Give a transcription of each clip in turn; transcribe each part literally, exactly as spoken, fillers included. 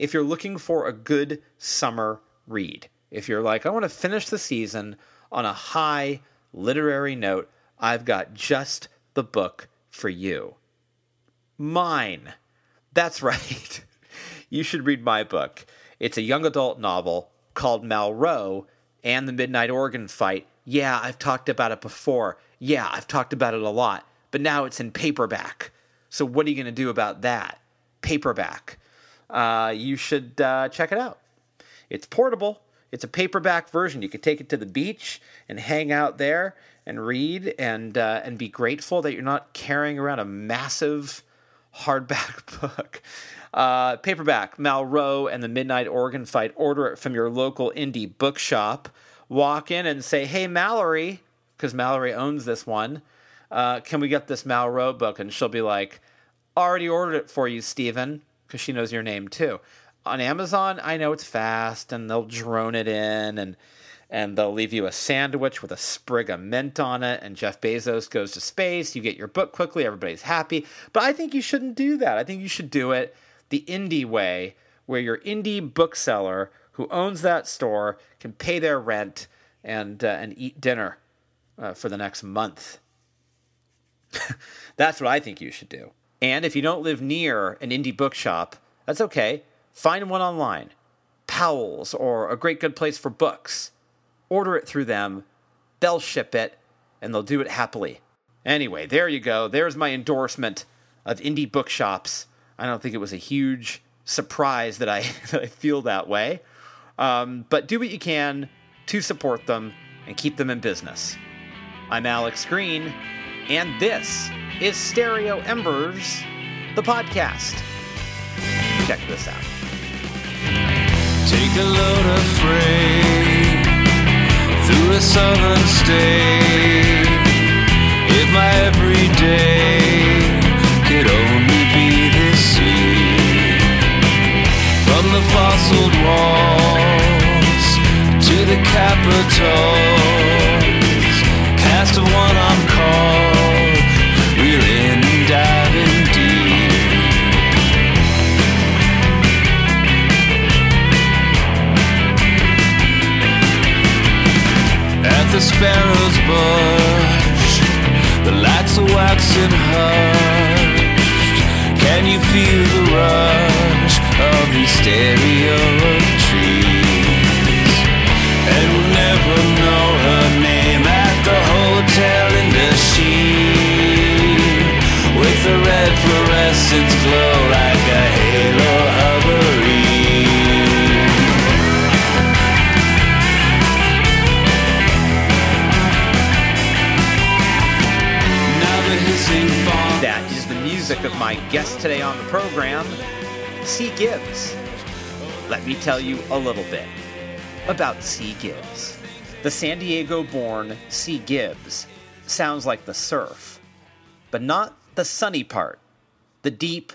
if you're looking for a good summer read. If you're like, I want to finish the season on a high literary note, I've got just the book for you. Mine. That's right. You should read my book. It's a young adult novel called Malraux and the Midnight Organ Fight. Yeah, I've talked about it before. Yeah, I've talked about it a lot. But now it's in paperback. So what are you going to do about that? Paperback. Uh, you should uh, check it out. It's portable. It's a paperback version. You could take it to the beach and hang out there and read and uh, and be grateful that you're not carrying around a massive hardback book. Uh, paperback, Malraux and the Midnight Organ Fight. Order it from your local indie bookshop. Walk in and say, hey, Mallory, because Mallory owns this one. Uh, can we get this Malraux book? And she'll be like, already ordered it for you, Stephen, because she knows your name too. On Amazon, I know it's fast, and they'll drone it in, and and they'll leave you a sandwich with a sprig of mint on it, and Jeff Bezos goes to space. You get your book quickly. Everybody's happy. But I think you shouldn't do that. I think you should do it the indie way, where your indie bookseller who owns that store can pay their rent and, uh, and eat dinner uh, for the next month. That's what I think you should do. And if you don't live near an indie bookshop, that's okay. Find one online, Powell's or A Great Good Place for Books. Order it through them. They'll ship it, and they'll do it happily. Anyway, there you go. There's my endorsement of indie bookshops. I don't think it was a huge surprise that I, that I feel that way. Um, but do what you can to support them and keep them in business. I'm Alex Green. And this is Stereo Embers, the podcast. Check this out. Take a load of freight through a southern state. If my everyday could only be this sea. From the fossil walls to the capitals, cast of one on call. Reeling and diving deep. At the sparrow's bush, the lights are waxing hushed. Can you feel the rush of the stereo of trees? And we'll never know her name at the hotel in the sheet. With a red fluorescence glow like a halo of a now the hissing fog. That is the music of my guest today on the program, C. Gibbs. Let me tell you a little bit about C. Gibbs. The San Diego-born C. Gibbs sounds like the surf, but not the sunny part, the deep,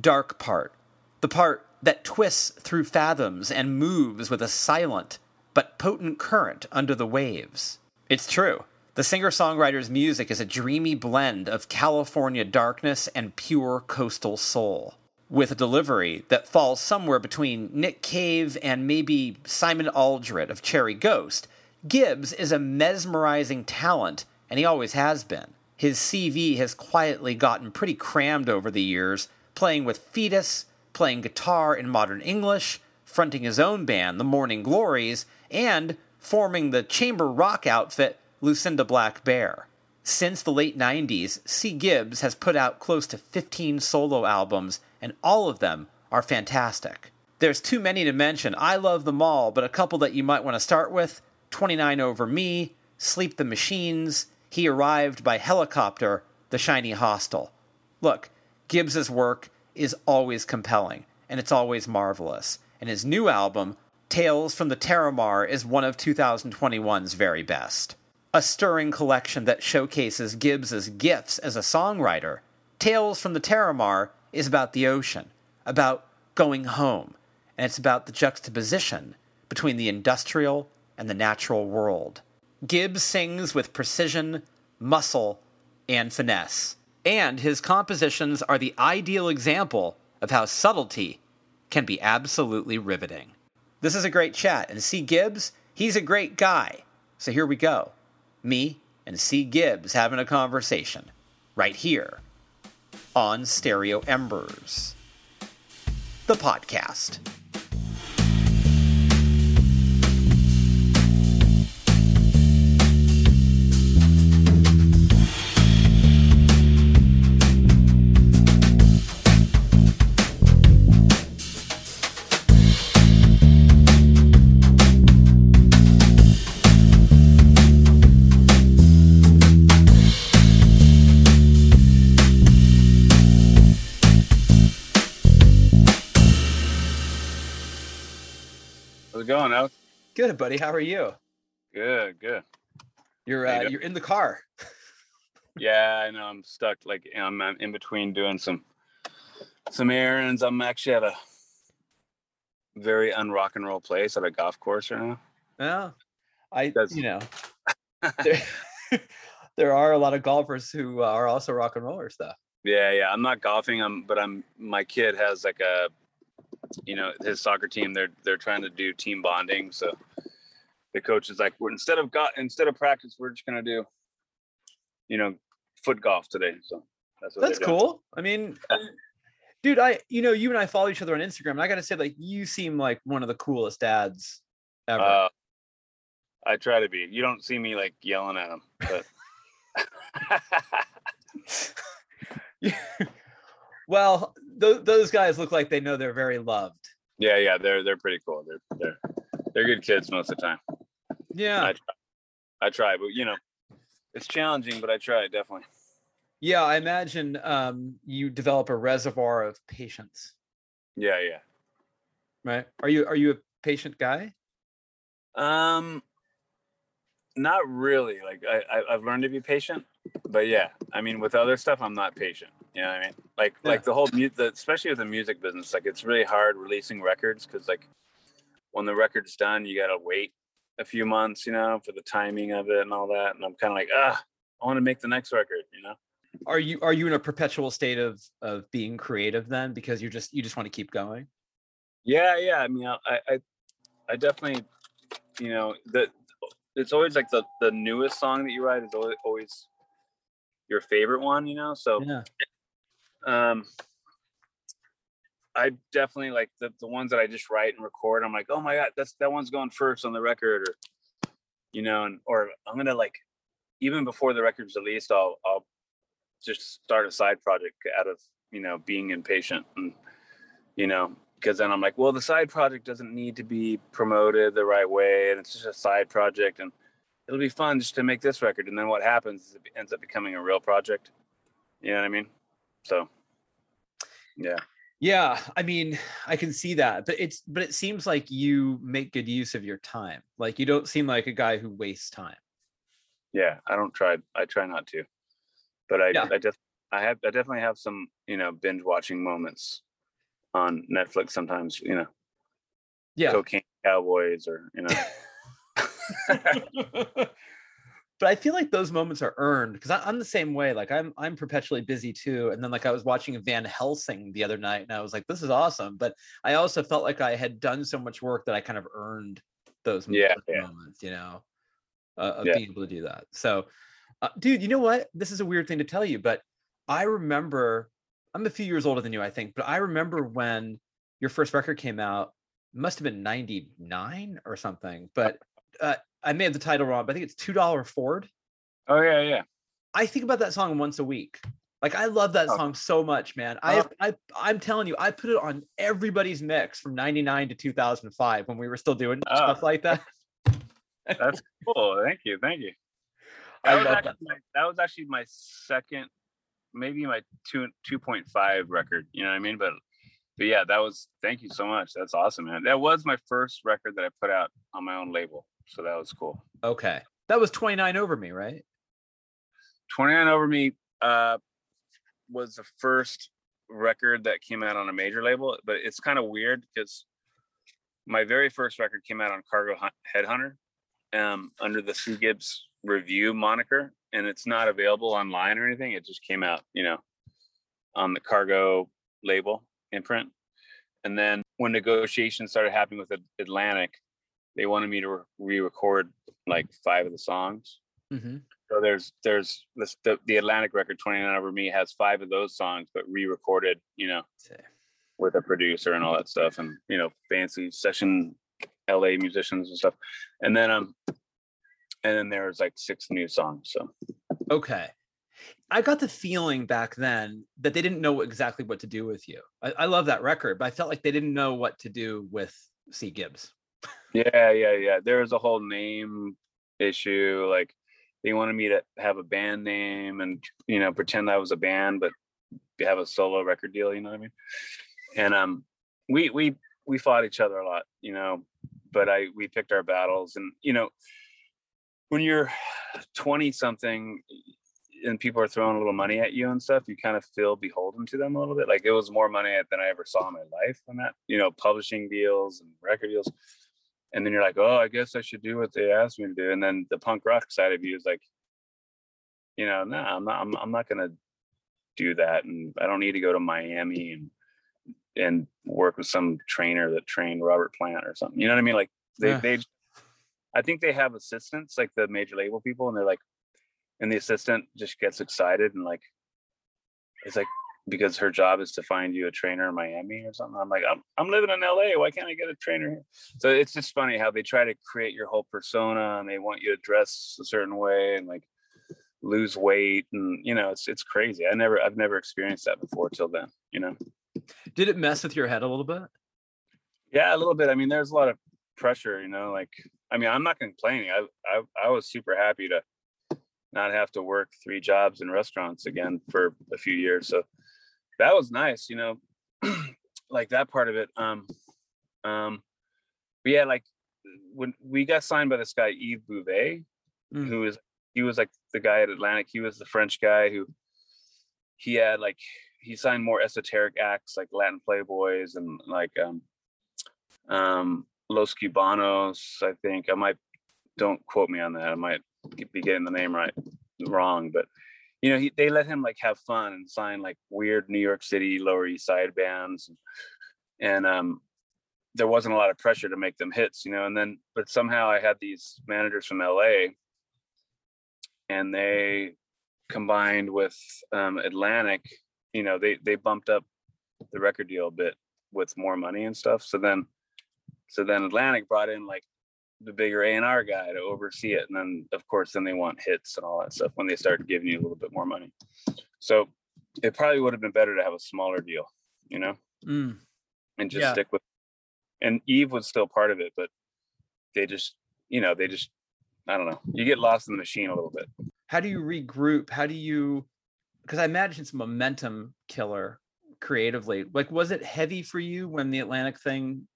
dark part, the part that twists through fathoms and moves with a silent but potent current under the waves. It's true. The singer-songwriter's music is a dreamy blend of California darkness and pure coastal soul, with a delivery that falls somewhere between Nick Cave and maybe Simon Aldred of Cherry Ghost. Gibbs is a mesmerizing talent, and he always has been. His C V has quietly gotten pretty crammed over the years, playing with Foetus, playing guitar in Modern English, fronting his own band, The Morning Glories, and forming the chamber rock outfit, Lucinda Black Bear. Since the late nineties, C. Gibbs has put out close to fifteen solo albums, and all of them are fantastic. There's too many to mention. I love them all, but a couple that you might want to start with, twenty-nine Over Me, Sleep the Machines, He Arrived by Helicopter, The Shiny Hostel. Look, Gibbs's work is always compelling, and it's always marvelous. And his new album, Tales from the Terramar, is one of two thousand twenty-one's very best. A stirring collection that showcases Gibbs's gifts as a songwriter, Tales from the Terramar is about the ocean, about going home, and it's about the juxtaposition between the industrial and the natural world. Gibbs sings with precision, muscle, and finesse, and his compositions are the ideal example of how subtlety can be absolutely riveting. This is a great chat, and C. Gibbs, he's a great guy. So here we go. Me and C. Gibbs having a conversation right here on Stereo Embers, the podcast. Going out good, buddy. How are you? Good, good. You're uh, you you're in the car. Yeah, I know. I'm stuck. Like I'm, I'm in between doing some some errands. I'm actually at a very unrock and roll place at a golf course right now. Well, I That's... you know there, there are a lot of golfers who are also rock and rollers, though. Yeah, yeah. I'm not golfing. I'm, but I'm. My kid has like a. You know, his soccer team, they're they're trying to do team bonding. So the coach is like, we're, instead of go- instead of practice, we're just gonna do, you know, foot golf today. So that's what that's cool. I mean, dude, I you know, you and I follow each other on Instagram, and I gotta say, like, you seem like one of the coolest dads ever. Uh, I try to be. You don't see me like yelling at him, but. Yeah. Well, th- those guys look like they know they're very loved. Yeah, yeah, they're they're pretty cool. They're they're they're good kids most of the time. Yeah, I try, I try but you know, it's challenging, but I try definitely. Yeah, I imagine um, you develop a reservoir of patience. Yeah, yeah. Right? Are you are you a patient guy? Um, not really. Like I, I I've learned to be patient, but yeah, I mean, with other stuff, I'm not patient. You know what I mean? Like, yeah. like the whole, mu- the, especially with the music business, like it's really hard releasing records because, like, when the record's done, you gotta wait a few months, you know, for the timing of it and all that. And I'm kind of like, ah, I want to make the next record, you know. Are you are you in a perpetual state of of being creative then? Because you just you just want to keep going. Yeah, yeah. I mean, I, I, I definitely, you know, the it's always like the the newest song that you write is always, always your favorite one, you know. So. Yeah. Um, I definitely like the, the ones that I just write and record. I'm like, oh my God, that's, that one's going first on the record, or, you know, and, or I'm going to like, even before the record's released, I'll, I'll just start a side project out of, you know, being impatient and, you know, because then I'm like, well, the side project doesn't need to be promoted the right way. And it's just a side project and it'll be fun just to make this record. And then what happens is it ends up becoming a real project. You know what I mean? So, yeah. Yeah, I mean, I can see that, but it's but it seems like you make good use of your time. Like you don't seem like a guy who wastes time. Yeah, I don't try. I try not to, but I yeah. I, def, I have I definitely have some, you know, binge watching moments on Netflix sometimes. You know, yeah, Cocaine Cowboys or you know. But I feel like those moments are earned because I'm the same way. Like I'm, I'm perpetually busy too. And then like I was watching Van Helsing the other night, and I was like, "This is awesome." But I also felt like I had done so much work that I kind of earned those yeah, yeah. moments, you know, uh, of yeah. being able to do that. So, uh, dude, you know what? This is a weird thing to tell you, but I remember I'm a few years older than you, I think. But I remember when your first record came out, it must have been ninety-nine or something. But uh, I may have the title wrong, but I think it's two dollar Ford. Oh, yeah, yeah. I think about that song once a week. Like, I love that oh. song so much, man. Oh. I, I, I'm telling you, I put it on everybody's mix from ninety-nine to two thousand five when we were still doing oh. stuff like that. That's cool. Thank you. Thank you. That, I was, love actually, that. My, that was actually my second, maybe my two, two point five record. You know what I mean? But, but yeah, that was, thank you so much. That's awesome, man. That was my first record that I put out on my own label. So that was cool. Okay. That was twenty-nine Over Me, right? twenty-nine Over Me uh, was the first record that came out on a major label, but it's kind of weird because my very first record came out on Cargo Headhunter um, under the C. Gibbs Review moniker, and it's not available online or anything. It just came out, you know, on the Cargo label imprint. And then when negotiations started happening with Atlantic, they wanted me to re-record like five of the songs. Mm-hmm. So there's there's the, the Atlantic record, twenty-nine Over Me, has five of those songs, but re-recorded, you know, with a producer and all that stuff, and you know, fancy session L A musicians and stuff. And then um, and then there was like six new songs. So okay. I got the feeling back then that they didn't know exactly what to do with you. I, I love that record, but I felt like they didn't know what to do with C. Gibbs. Yeah, yeah, yeah. There was a whole name issue. Like they wanted me to have a band name and, you know, pretend I was a band, but have a solo record deal, you know what I mean? And um, we we we fought each other a lot, you know, but I we picked our battles. And, you know, when you're twenty something, and people are throwing a little money at you and stuff, you kind of feel beholden to them a little bit. Like it was more money than I ever saw in my life on that, you know, publishing deals and record deals. And then you're like, oh, I guess I should do what they asked me to do. And then the punk rock side of you is like, you know, no, nah, I'm not, I'm, I'm not going to do that. And I don't need to go to Miami and, and work with some trainer that trained Robert Plant or something. You know what I mean? Like they, yeah. they, I think they have assistants, like the major label people. And they're like, and the assistant just gets excited and like, it's like, because her job is to find you a trainer in Miami or something. I'm like, I'm, I'm living in L A. Why can't I get a trainer here? So it's just funny how they try to create your whole persona and they want you to dress a certain way and like lose weight. And, you know, it's, it's crazy. I never, I've never experienced that before till then, you know. Did it mess with your head a little bit? Yeah, a little bit. I mean, there's a lot of pressure, you know, like, I mean, I'm not complaining. I, I, I was super happy to not have to work three jobs in restaurants again for a few years. So that was nice, you know, like that part of it. Um, um, but yeah, like when we got signed by this guy, Yves Bouvet, mm. who is, he was like the guy at Atlantic. He was the French guy who he had like, he signed more esoteric acts like Latin Playboys and like um, um, Los Cubanos, I think. I might, don't quote me on that. I might be getting the name right wrong, but you know, he, they let him like have fun and sign like weird New York City Lower East Side bands, and, and um there wasn't a lot of pressure to make them hits, you know. And then but somehow I had these managers from L A, and they combined with um Atlantic, you know, they they bumped up the record deal a bit with more money and stuff. So then so then Atlantic brought in like the bigger A and R guy to oversee it. And then of course, then they want hits and all that stuff when they start giving you a little bit more money. So it probably would have been better to have a smaller deal, you know, mm. and just yeah. stick with, and Eve was still part of it, but they just, you know, they just, I don't know, you get lost in the machine a little bit. How do you regroup? How do you, because I imagine it's a momentum killer creatively. Like, was it heavy for you when the Atlantic thing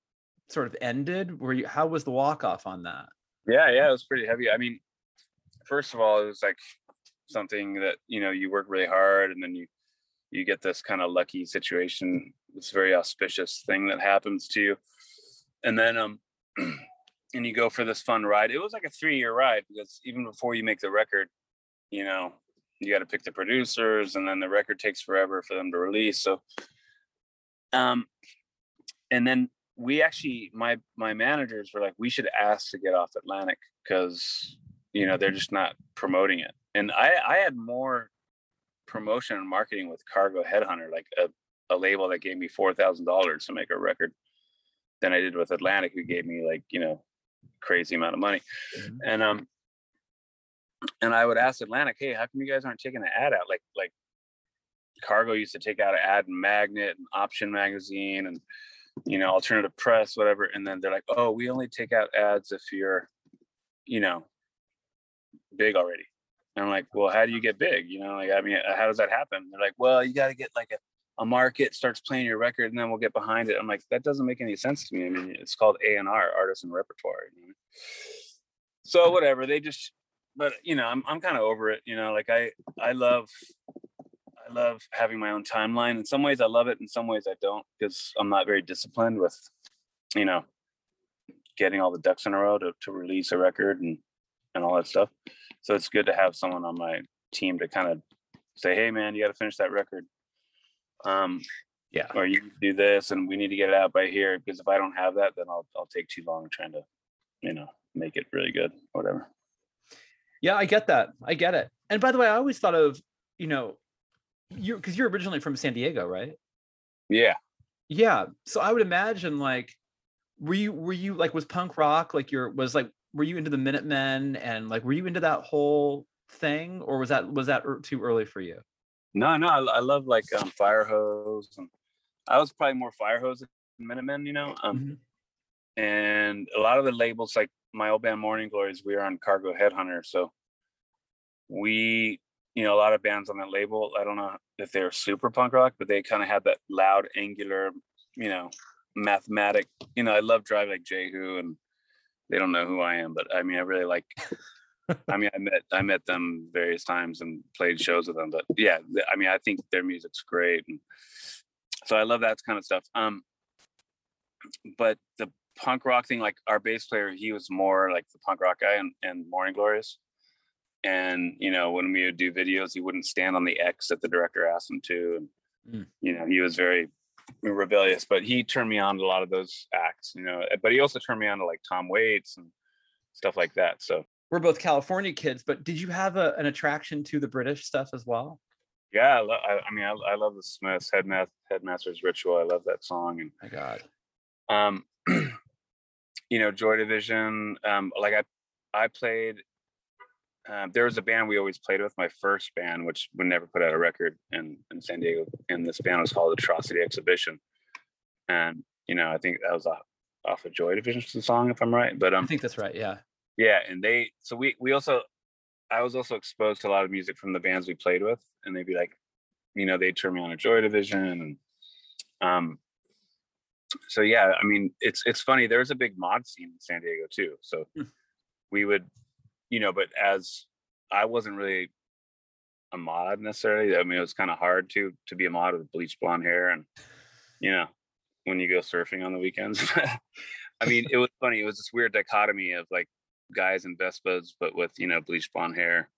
sort of ended? Were you, how was the walk-off on that? Yeah, yeah, it was pretty heavy. I mean, first of all, it was like something that, you know, you work really hard and then you you get this kind of lucky situation, this very auspicious thing that happens to you. And then um and you go for this fun ride. It was like a three-year ride, because even before you make the record, you know, you got to pick the producers, and then the record takes forever for them to release. So um and then we actually, my my managers were like, we should ask to get off Atlantic, because, you know, they're just not promoting it. And I, I had more promotion and marketing with Cargo Headhunter, like a, a label that gave me four thousand dollars to make a record, than I did with Atlantic, who gave me like, you know, crazy amount of money. Mm-hmm. And um, and I would ask Atlantic, hey, how come you guys aren't taking an ad out? Like like Cargo used to take out an ad in Magnet and Option Magazine and, you know, Alternative Press, whatever. And then they're like, oh, we only take out ads if you're, you know, big already. And I'm like, well, how do you get big? You know, like, I mean, how does that happen? They're like, well, you got to get like a, a market starts playing your record and then we'll get behind it. I'm like, that doesn't make any sense to me. I mean, it's called A and R, Artist and Repertoire. You know? So whatever, they just, but you know, I'm, I'm kind of over it. You know, like I, I love, I love having my own timeline. In some ways I love it, in some ways I don't, because I'm not very disciplined with, you know, getting all the ducks in a row to, to release a record and, and all that stuff. So it's good to have someone on my team to kind of say, hey man, you got to finish that record. Um, Yeah. Or you do this and we need to get it out by here, because if I don't have that, then I'll I'll take too long trying to, you know, make it really good or whatever. Yeah, I get that. I get it. And by the way, I always thought of, you know, you because you're originally from San Diego, right? Yeah. Yeah. So I would imagine, like, were you were you like was punk rock like your was like were you into the Minutemen and like were you into that whole thing, or was that was that too early for you? No, no, I, I love like um, Fire Hose. And I was probably more Fire Hose than Minutemen, you know. Um, mm-hmm. And a lot of the labels, like my old band Morning Glories, we were on Cargo Headhunter, so we, you know, a lot of bands on that label, I don't know if they were super punk rock, but they kind of had that loud, angular, you know, mathematic. You know, I love Drive Like Jehu, and they don't know who I am, but I mean, I really like. I mean, I met I met them various times and played shows with them, but yeah, I mean, I think their music's great, and so I love that kind of stuff. Um, but the punk rock thing, like our bass player, he was more like the punk rock guy, and, and Morning Glories, and you know, when we would do videos, he wouldn't stand on the X that the director asked him to, and mm. you know, he was very rebellious. But he turned me on to a lot of those acts, you know. But he also turned me on to like Tom Waits and stuff like that. So. We're both California kids, but did you have a, an attraction to the British stuff as well? Yeah, I, lo- I, I mean, I, I love the Smiths, Headmath- Headmaster's Ritual. I love that song. And, my God. Um, you know, Joy Division. Um, like I, I played. Uh, there was a band we always played with. My first band, which would never put out a record in, in San Diego, and this band was called Atrocity Exhibition. And you know, I think that was off, off of Joy Division's song, if I'm right. But um, I think that's right. Yeah. Yeah, and they so we we also I was also exposed to a lot of music from the bands we played with, and they'd be like, you know, they'd turn me on to Joy Division, and um so yeah, I mean, it's it's funny, there's a big mod scene in San Diego too. So we would, you know, but as I wasn't really a mod necessarily. I mean, it was kind of hard to to be a mod with bleached blonde hair and, you know, when you go surfing on the weekends. I mean, it was funny, it was this weird dichotomy of like guys in Vespas, but with, you know, bleached blonde hair,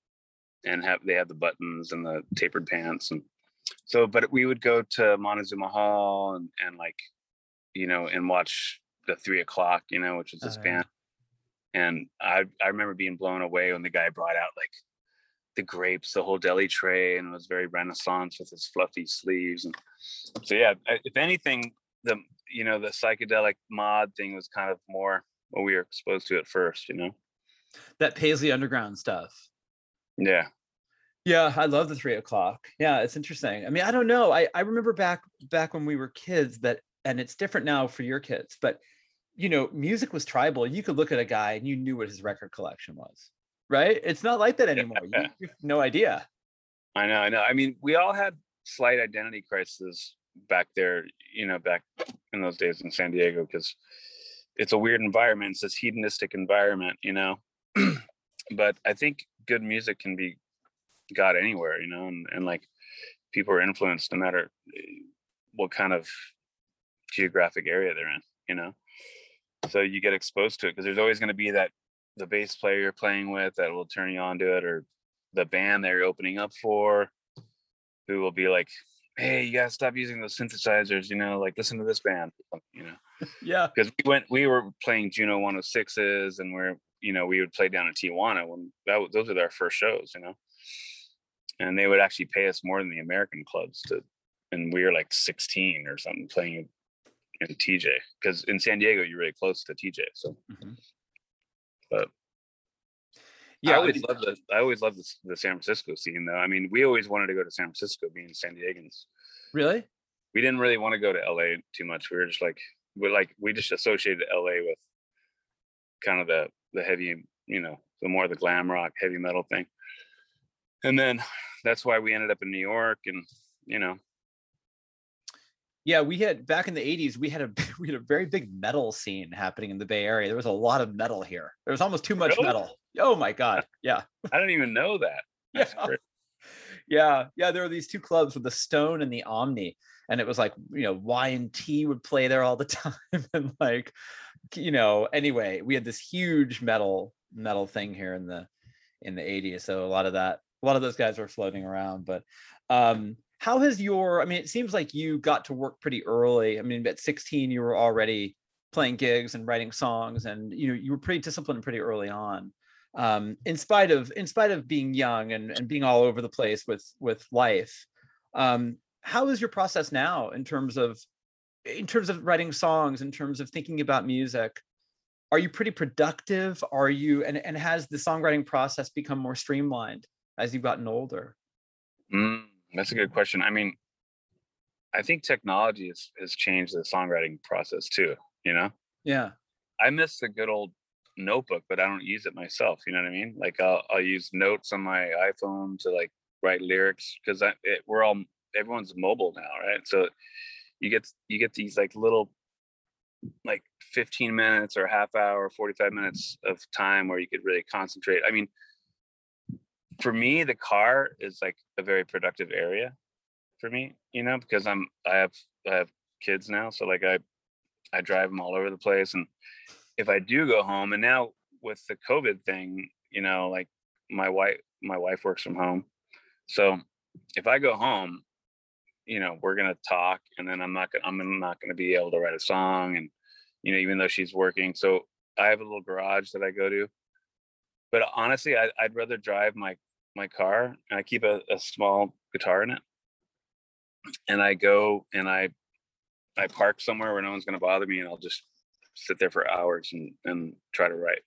and have they had the buttons and the tapered pants, and so. But we would go to Montezuma Hall and, and like, you know, and watch The Three O'Clock, you know, which is this uh, band. And I I remember being blown away when the guy brought out like the grapes, the whole deli tray, and it was very Renaissance with his fluffy sleeves. And so yeah, if anything, the you know the psychedelic mod thing was kind of more what we were exposed to at first, you know, that Paisley Underground stuff. Yeah. Yeah. I love The Three O'Clock. Yeah. It's interesting. I mean, I don't know. I, I remember back, back when we were kids that, and it's different now for your kids, but you know, music was tribal. You could look at a guy and you knew what his record collection was, right? It's not like that anymore. you, you have no idea. I know. I know. I mean, we all had slight identity crises back there, you know, back in those days in San Diego, because it's a weird environment. It's this hedonistic environment, you know, but I think good music can be got anywhere, you know, and, and like people are influenced no matter what kind of geographic area they're in, you know, so you get exposed to it because there's always going to be that the bass player you're playing with that will turn you on to it, or the band they're opening up for who will be like, hey, you gotta stop using those synthesizers, you know, like listen to this band, you know. Yeah. Because we went, we were playing Juno one oh sixes, and we're, you know, we would play down in Tijuana when that was, those were our first shows, you know. And they would actually pay us more than the American clubs to, and we were like sixteen or something playing in T J, because in San Diego you're really close to T J, so. Mm-hmm. But yeah, I always love the I always love the, the San Francisco scene, though. I mean, we always wanted to go to San Francisco, being San Diegans. Really? We didn't really want to go to L A too much. We were just like, we like we just associated L A with kind of the the heavy, you know, the more the glam rock, heavy metal thing. And then that's why we ended up in New York, and you know. Yeah, we had back in the eighties, we had a we had a very big metal scene happening in the Bay Area. There was a lot of metal here. There was almost too much really? metal. Oh my God. Yeah. I didn't even know that. That's yeah. Great. Yeah. Yeah. There were these two clubs with the Stone and the Omni. And it was like, you know, Y and T would play there all the time. And like, you know, anyway, we had this huge metal, metal thing here in the in the eighties. So a lot of that, a lot of those guys were floating around. But um, How has your, I mean, it seems like you got to work pretty early. I mean, at sixteen, you were already playing gigs and writing songs, and you know, you were pretty disciplined pretty early on. Um, in spite of in spite of being young and, and being all over the place with with life, um, how is your process now in terms of in terms of writing songs, in terms of thinking about music? Are you pretty productive? Are you and and has the songwriting process become more streamlined as you've gotten older? Mm, that's a good question. I mean, I think technology has has changed the songwriting process too. You know? Yeah. I miss the good old notebook, but I don't use it myself. You know what I mean? Like I'll, I'll use notes on my iPhone to like write lyrics, because I it, we're all everyone's mobile now, right? So you get you get these like little like fifteen minutes or half hour, forty-five minutes of time where you could really concentrate. I mean, for me, the car is like a very productive area for me, you know, because I'm I have I have kids now, so like I I drive them all over the place. And if I do go home, and now with the COVID thing, you know, like my wife, my wife works from home. So if I go home, you know, we're going to talk, and then I'm not going to, I'm not going to be able to write a song. And, you know, even though she's working, so I have a little garage that I go to, but honestly, I, I'd rather drive my, my car, and I keep a, a small guitar in it, and I go and I, I park somewhere where no one's going to bother me, and I'll just sit there for hours and, and try to write.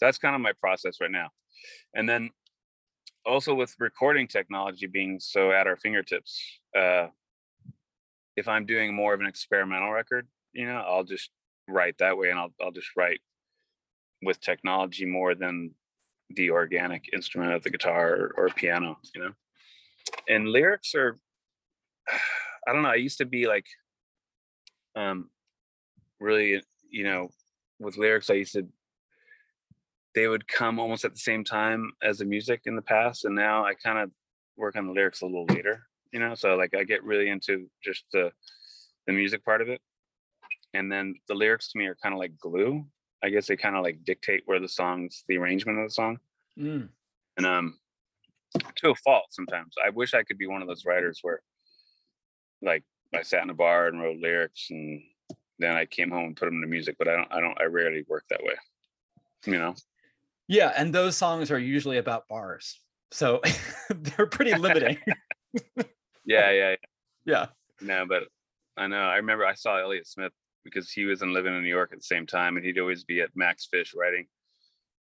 That's kind of my process right now. And then also with recording technology being so at our fingertips, uh, if I'm doing more of an experimental record, you know, I'll just write that way, and I'll I'll just write with technology more than the organic instrument of the guitar or, or piano, you know. And lyrics are, I don't know, I used to be like, Um, really, you know, with lyrics, I used to, they would come almost at the same time as the music in the past. And now I kind of work on the lyrics a little later, you know, so like I get really into just the, the music part of it. And then the lyrics to me are kind of like glue. I guess they kind of like dictate where the song's, the arrangement of the song. Mm. And um, to a fault sometimes. I wish I could be one of those writers where like, I sat in a bar and wrote lyrics, and then I came home and put them to music, but I don't, I don't, I rarely work that way, you know? Yeah. And those songs are usually about bars. So they're pretty limiting. yeah, yeah. Yeah. No, but I know, I remember I saw Elliott Smith because he was in living in New York at the same time, and he'd always be at Max Fish writing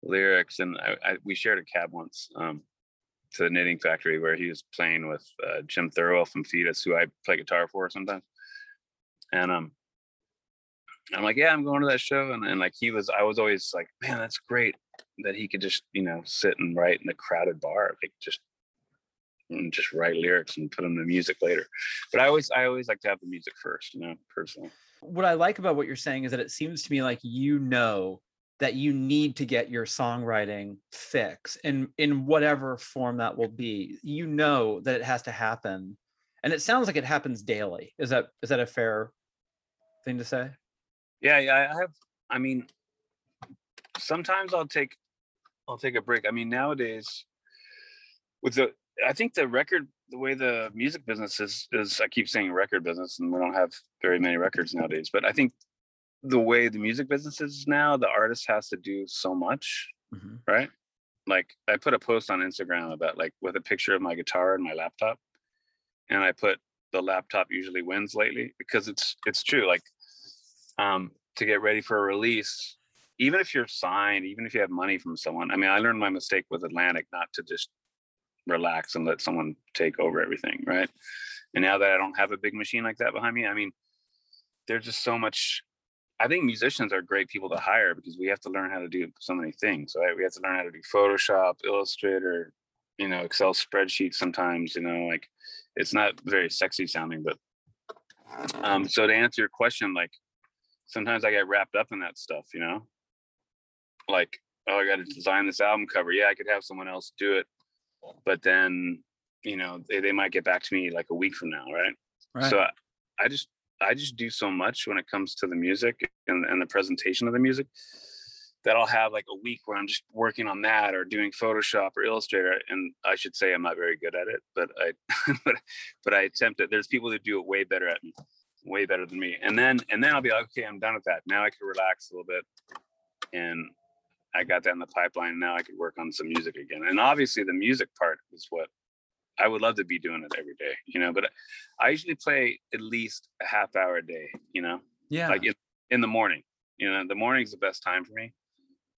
lyrics. And I, I we shared a cab once, um, to the Knitting Factory, where he was playing with uh, Jim Thirlwell from Foetus, who I play guitar for sometimes. And um, I'm like, yeah, I'm going to that show. And, and like, he was, I was always like, man, that's great that he could just, you know, sit and write in a crowded bar, like just, and just write lyrics and put them to music later. But I always, I always like to have the music first, you know, personally. What I like about what you're saying is that it seems to me like, you know, that you need to get your songwriting fix in, in whatever form that will be. You know that it has to happen. And it sounds like it happens daily. Is that is that a fair thing to say? Yeah, yeah. I have, I mean, sometimes I'll take I'll take a break. I mean, nowadays with the I think the record, the way the music business is is I keep saying record business, and we don't have very many records nowadays, but I think the way the music business is now, the artist has to do so much, mm-hmm. right? Like I put a post on Instagram about like with a picture of my guitar and my laptop, and I put the laptop usually wins lately, because it's it's true. Like um, to get ready for a release, even if you're signed, even if you have money from someone. I mean, I learned my mistake with Atlantic not to just relax and let someone take over everything, right? And now that I don't have a big machine like that behind me, I mean, there's just so much. I think musicians are great people to hire because we have to learn how to do so many things, right? We have to learn how to do Photoshop, Illustrator, you know, Excel spreadsheets sometimes, you know, like it's not very sexy sounding, but um, so to answer your question, like sometimes I get wrapped up in that stuff, you know, like, oh, I got to design this album cover. Yeah, I could have someone else do it, but then, you know, they, they might get back to me like a week from now, right? Right. So I, I just, I just do so much when it comes to the music and, and the presentation of the music that I'll have like a week where I'm just working on that or doing Photoshop or Illustrator. And I should say I'm not very good at it, but I, but, but I attempt it. There's people that do it way better at me, way better than me. And then, and then I'll be like, okay, I'm done with that. Now I can relax a little bit. And I got that in the pipeline. Now I could work on some music again. And obviously the music part is what I would love to be doing it every day, you know, but I usually play at least a half hour a day, you know, yeah, like in, in the morning, you know, the morning's the best time for me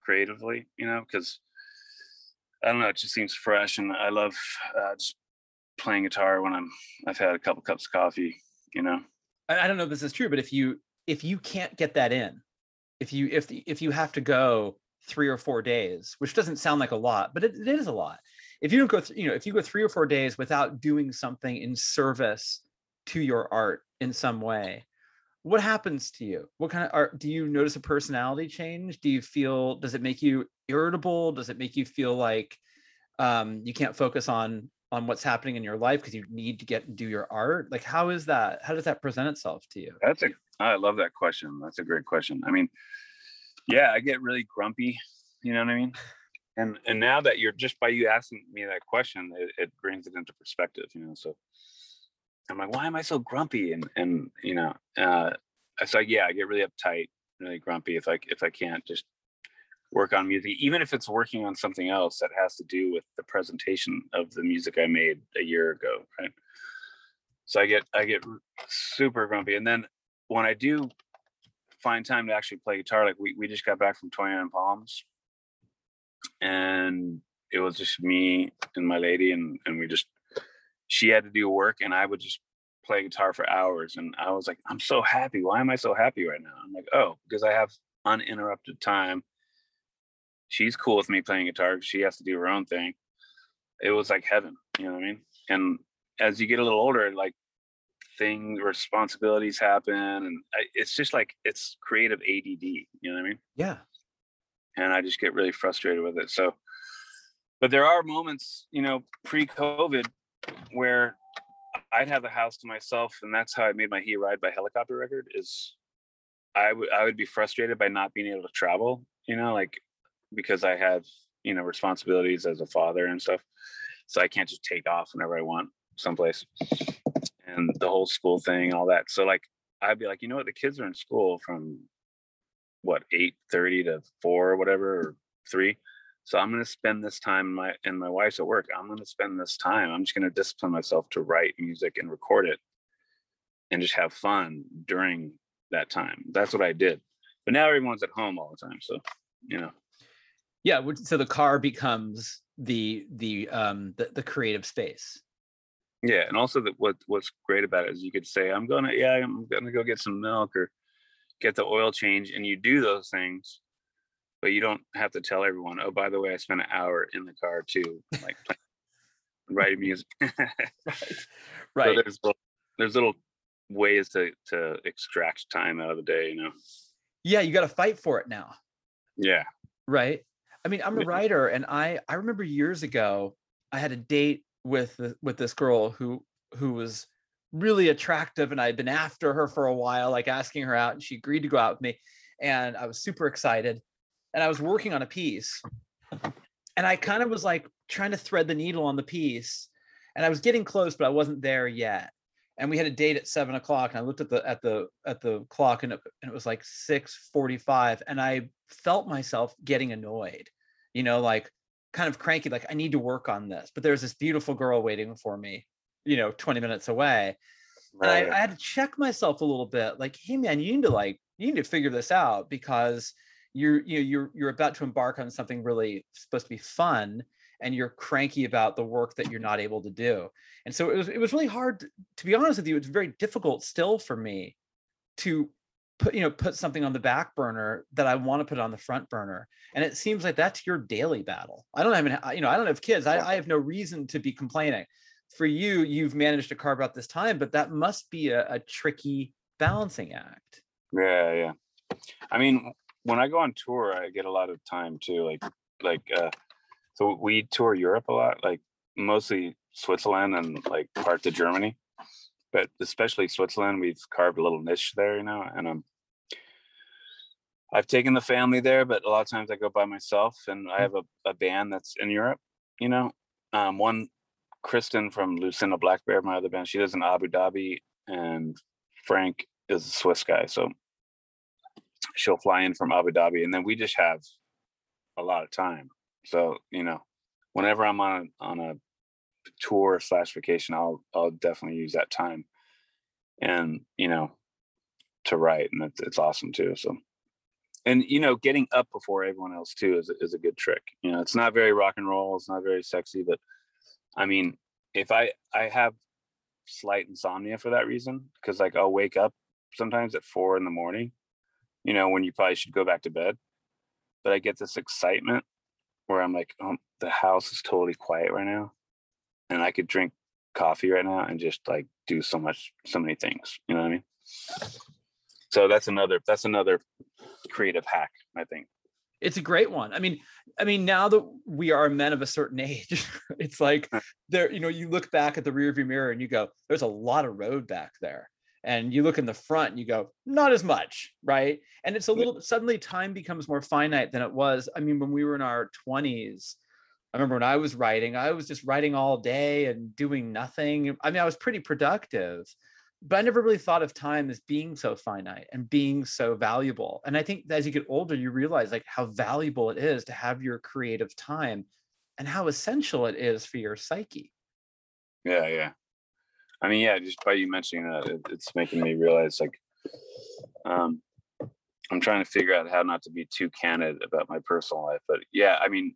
creatively, you know, because I don't know, it just seems fresh. And I love uh, just playing guitar when I'm, I've had a couple cups of coffee, you know. I, I don't know if this is true, but if you, if you can't get that in, if you, if, the, if you have to go three or four days, which doesn't sound like a lot, but it, it is a lot. If you don't go, th- you know, if you go three or four days without doing something in service to your art in some way, what happens to you? What kind of art, do you notice a personality change? Do you feel, does it make you irritable? Does it make you feel like um, you can't focus on, on what's happening in your life because you need to get do your art? Like, how is that? How does that present itself to you? That's a, I love that question. That's a great question. I mean, yeah, I get really grumpy. You know what I mean? And and now that you're just by you asking me that question, it, it brings it into perspective, you know. So I'm like, why am I so grumpy? And and you know, uh, so yeah, I get really uptight, really grumpy if I if I can't just work on music, even if it's working on something else that has to do with the presentation of the music I made a year ago, right? So I get I get super grumpy, and then when I do find time to actually play guitar, like we we just got back from twenty-nine Palms. And it was just me and my lady, and, and we just, she had to do work, and I would just play guitar for hours. And I was like, I'm so happy. Why am I so happy right now? I'm like, oh, because I have uninterrupted time. She's cool with me playing guitar. She has to do her own thing. It was like heaven, you know what I mean? And as you get a little older, like things, responsibilities happen. And I, it's just like, it's creative A D D, you know what I mean? Yeah. And I just get really frustrated with it. So, but there are moments, you know, pre-COVID where I'd have the house to myself. And that's how I made my He Ride by Helicopter record, is I would, I would be frustrated by not being able to travel, you know, like, because I have, you know, responsibilities as a father and stuff. So I can't just take off whenever I want someplace, and the whole school thing and all that. So like, I'd be like, you know what, the kids are in school from what, eight thirty to four or whatever, or three. So I'm going to spend this time, my and my wife's at work, I'm going to spend this time, I'm just going to discipline myself to write music and record it and just have fun during that time. That's what I did. But now everyone's at home all the time. So, you know. Yeah. So the car becomes the, the, um, the, the creative space. Yeah. And also that what, what's great about it is you could say, I'm going to, yeah, I'm going to go get some milk or get the oil change, and you do those things, but you don't have to tell everyone, oh, by the way, I spent an hour in the car too, like writing music. Right. So there's, little, there's little ways to, to extract time out of the day, you know? Yeah. You got to fight for it now. Yeah. Right. I mean, I'm a writer, and I, I remember years ago, I had a date with, with this girl who, who was really attractive, and I'd been after her for a while, like asking her out, and she agreed to go out with me, and I was super excited, and I was working on a piece, and I kind of was like trying to thread the needle on the piece, and I was getting close, but I wasn't there yet, and we had a date at seven o'clock, and I looked at the at the at the clock, and it, and it was like six forty-five, and I felt myself getting annoyed, you know, like kind of cranky, like I need to work on this, but there's this beautiful girl waiting for me, you know, twenty minutes away. Right. And I, I had to check myself a little bit, like, hey man, you need to like, you need to figure this out, because you're, you know, you're, you're about to embark on something really supposed to be fun, and you're cranky about the work that you're not able to do. And so it was, it was really hard, to be honest with you, it's very difficult still for me to put, you know, put something on the back burner that I want to put on the front burner. And it seems like that's your daily battle. I don't have, an, you know, I don't have kids. I, I have no reason to be complaining. For you, you've managed to carve out this time, but that must be a, a tricky balancing act. Yeah, yeah. I mean, when I go on tour, I get a lot of time too. Like, like, uh, so we tour Europe a lot, like mostly Switzerland and like parts of Germany, but especially Switzerland. We've carved a little niche there, you know. And I'm, I've taken the family there, but a lot of times I go by myself, and I have a, a band that's in Europe, you know. Um, one, Kristen from Lucinda Black Bear, my other band, she lives in Abu Dhabi, and Frank is a Swiss guy, so she'll fly in from Abu Dhabi, and then we just have a lot of time. So, you know, whenever I'm on a, on a tour slash vacation, I'll I'll definitely use that time, and you know, to write, and it's, it's awesome too. So, and you know, getting up before everyone else too is is a good trick. You know, it's not very rock and roll, it's not very sexy, but I mean, if I I have slight insomnia for that reason, because like I'll wake up sometimes at four in the morning, you know, when you probably should go back to bed, but I get this excitement where I'm like, oh, the house is totally quiet right now, and I could drink coffee right now and just like do so much, so many things. You know what I mean? So that's another, that's another creative hack, I think. It's a great one. I mean, I mean, now that we are men of a certain age, it's like there, you know, you look back at the rearview mirror and you go, there's a lot of road back there. And you look in the front and you go, not as much, right? And it's a little, suddenly time becomes more finite than it was. I mean, when we were in our twenties, I remember when I was writing, I was just writing all day and doing nothing. I mean, I was pretty productive, but I never really thought of time as being so finite and being so valuable. And I think as you get older, you realize like how valuable it is to have your creative time and how essential it is for your psyche. Yeah, yeah. I mean, yeah, just by you mentioning that, it, it's making me realize like, um, I'm trying to figure out how not to be too candid about my personal life. But yeah, I mean,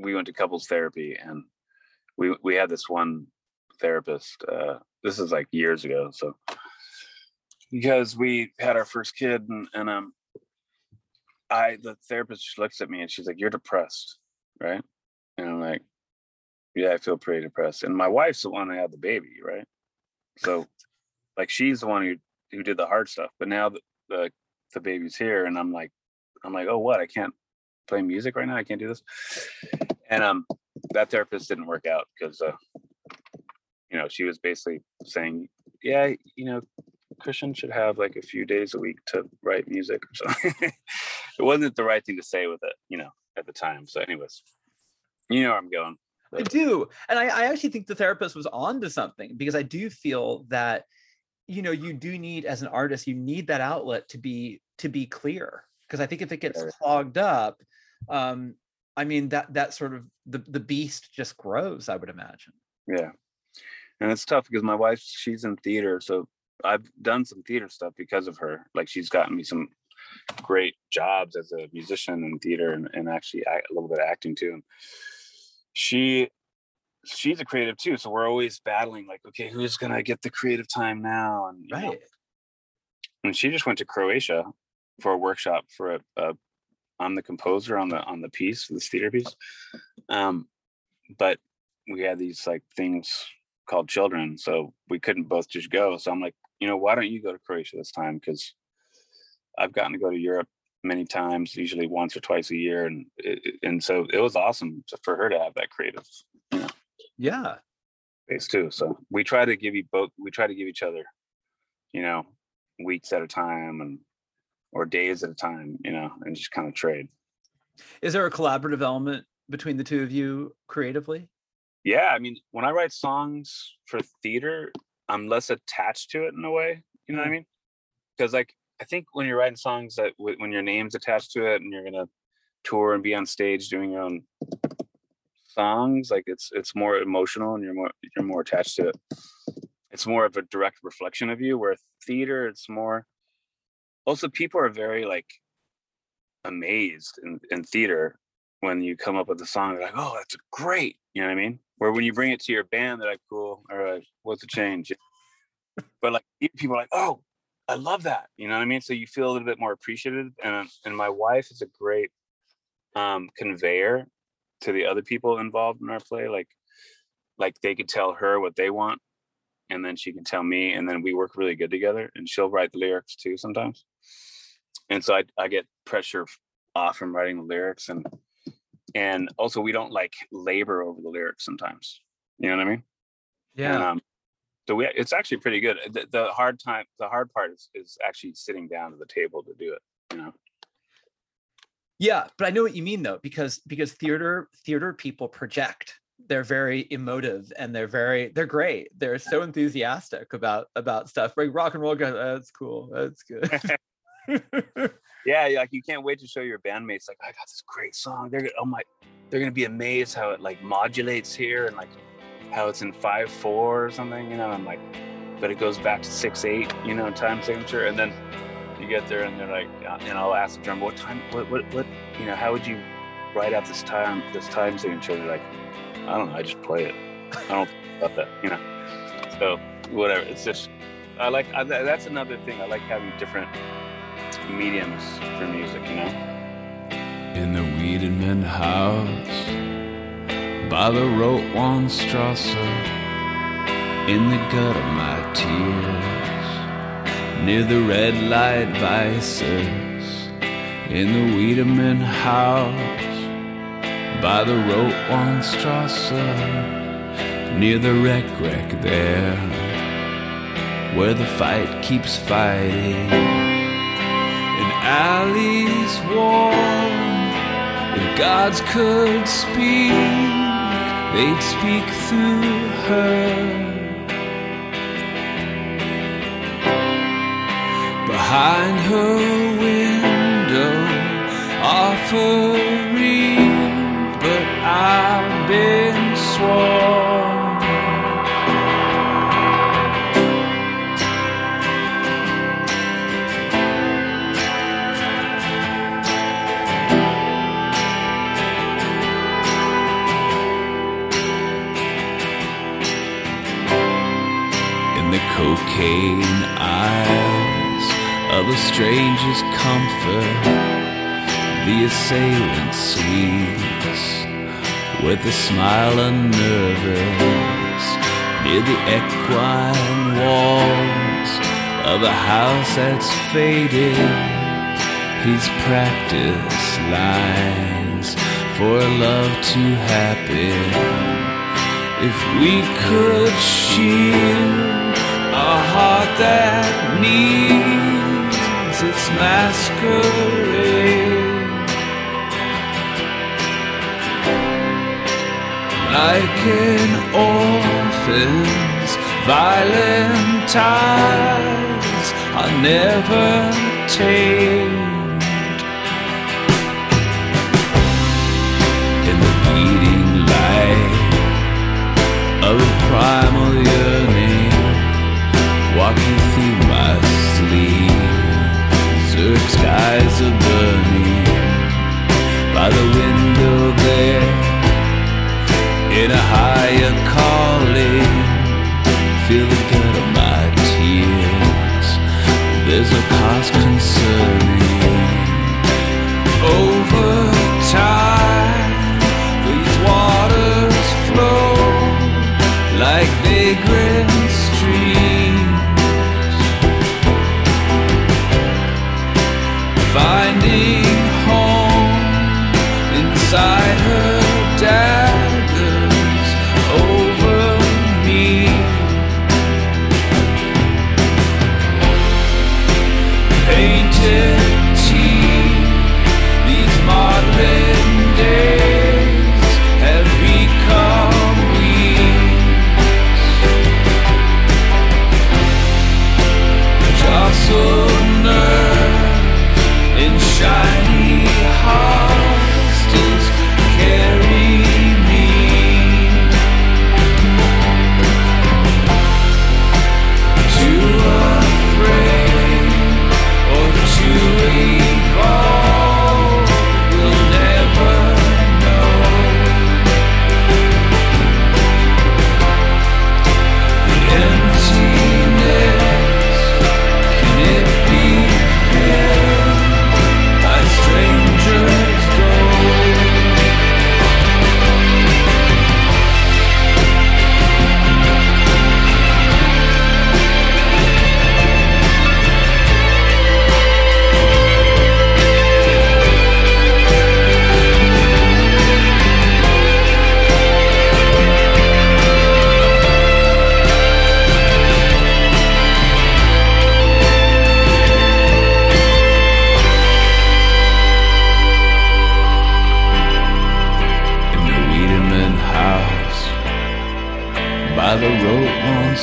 we went to couples therapy, and we we had this one therapist, uh, this is like years ago. So because we had our first kid, and, and um, I, the therapist just looks at me and she's like, you're depressed, right? And I'm like, yeah, I feel pretty depressed. And my wife's the one that had the baby, right? So like, she's the one who, who did the hard stuff, but now the, the, the baby's here. And I'm like, I'm like, oh, what? I can't play music right now. I can't do this. And um, that therapist didn't work out because, uh, you know, she was basically saying, yeah, you know, Christian should have like a few days a week to write music or something. It wasn't the right thing to say with it, you know, at the time. So anyways, you know where I'm going. I do. And I, I actually think the therapist was on to something, because I do feel that, you know, you do need, as an artist, you need that outlet to be, to be clear. Because I think if it gets clogged up, um, I mean, that that sort of the, the beast just grows, I would imagine. Yeah. And it's tough because my wife, she's in theater. So I've done some theater stuff because of her. Like, she's gotten me some great jobs as a musician in theater, and, and actually a little bit of acting too. And she she's a creative too. So we're always battling like, okay, who's going to get the creative time now? And, right. You know, and she just went to Croatia for a workshop for a, a I'm the composer on the on the piece, this theater piece. Um, but we had these like things called children, so we couldn't both just go. So I'm like, you know, why don't you go to Croatia this time? Because I've gotten to go to Europe many times, usually once or twice a year, and it, and so it was awesome for her to have that creative, you know, yeah, space too. So we try to give you both. We try to give each other, you know, weeks at a time, and or days at a time, you know, and just kind of trade. Is there a collaborative element between the two of you creatively? Yeah, I mean, when I write songs for theater, I'm less attached to it in a way, you know what I mean? Because like, I think when you're writing songs that w- when your name's attached to it and you're gonna tour and be on stage doing your own songs, like it's it's more emotional and you're more you're more attached to it. It's more of a direct reflection of you, where theater, it's more. Also, people are very like amazed in, in theater when you come up with a song. They're like, "Oh, that's great!" You know what I mean? Where when you bring it to your band, they're like, "Cool, all right, what's the change?" But like people are like, "Oh, I love that!" You know what I mean? So you feel a little bit more appreciated. And and my wife is a great um, conveyor to the other people involved in our play. Like like they could tell her what they want, and then she can tell me, and then we work really good together. And she'll write the lyrics too sometimes. And so I, I get pressure off from writing the lyrics, and and also we don't like labor over the lyrics sometimes. You know what I mean? Yeah. And, um, so we it's actually pretty good. The, the hard time, the hard part is is actually sitting down at the table to do it. You know. Yeah, but I know what you mean though, because because theater theater people project. They're very emotive and they're very they're great. They're so enthusiastic about about stuff. Like rock and roll guys, oh, that's cool. That's good. Yeah, like you can't wait to show your bandmates. Like, I got this great song. They're oh my, they're gonna be amazed how it like modulates here and like how it's in five four or something, you know. And like, but it goes back to six eight, you know, time signature. And then you get there and they're like, and I'll ask the drummer, what time, what what what, you know, how would you write out this time this time signature? They're like, I don't know, I just play it. I don't think about that, you know. So whatever. It's just I like I, that's another thing. I like having different mediums for music, you know. In the Wiedemann house, by the Rotweinstrasse, in the gut of my tears, near the red light vices. In the Wiedemann house, by the Rotweinstrasse, near the wreck wreck there, where the fight keeps fighting. Alleys warm, if gods could speak, they'd speak through her. Behind her window, offering, but I've been sworn. Cocaine eyes of a stranger's comfort, the assailant sleeps with a smile unnervous, near the equine walls of a house that's faded. He's practiced lines for love to happen. If we could shield a heart that needs its masquerade, like an orphan's violent ties are never tamed. In the beating light of a primal yearning, walking through my sleep, Zerg skies are burning. By the window there, in a higher calling, feel the gut of my tears. There's a cost concerning. Over time, these waters flow like vagrant streams, finding home inside her daggers over me. Painted tea, these maudlin days have become weeds. Jostled nerves in shiny hostels.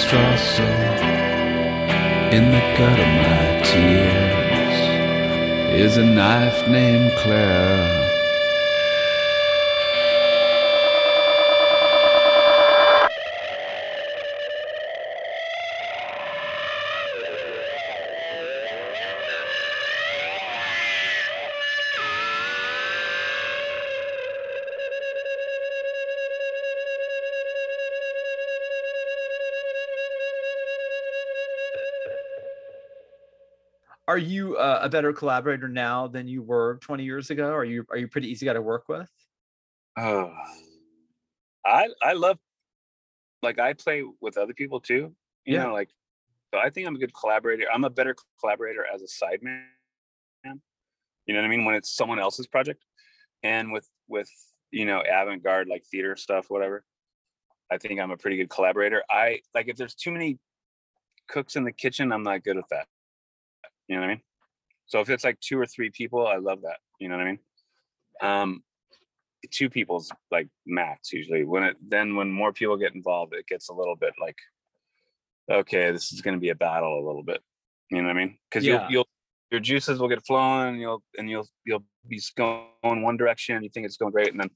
straw soul in the gut of my tears is a knife named Claire. Are you uh, a better collaborator now than you were twenty years ago? Are you are you pretty easy guy to work with? Oh, I I love, like, I play with other people too. You yeah. know, like, so I think I'm a good collaborator. I'm a better collaborator as a sideman. You know what I mean? When it's someone else's project, and with with you know avant-garde like theater stuff, whatever. I think I'm a pretty good collaborator. I like if there's too many cooks in the kitchen, I'm not good at that. You know what I mean? So if it's like two or three people, I love that. You know what I mean? Um, two people's like max usually. When it then when more people get involved, it gets a little bit like, okay, this is going to be a battle a little bit. You know what I mean? Because yeah. you'll, you'll your juices will get flowing, and you'll and you'll you'll be going one direction. You think it's going great, and then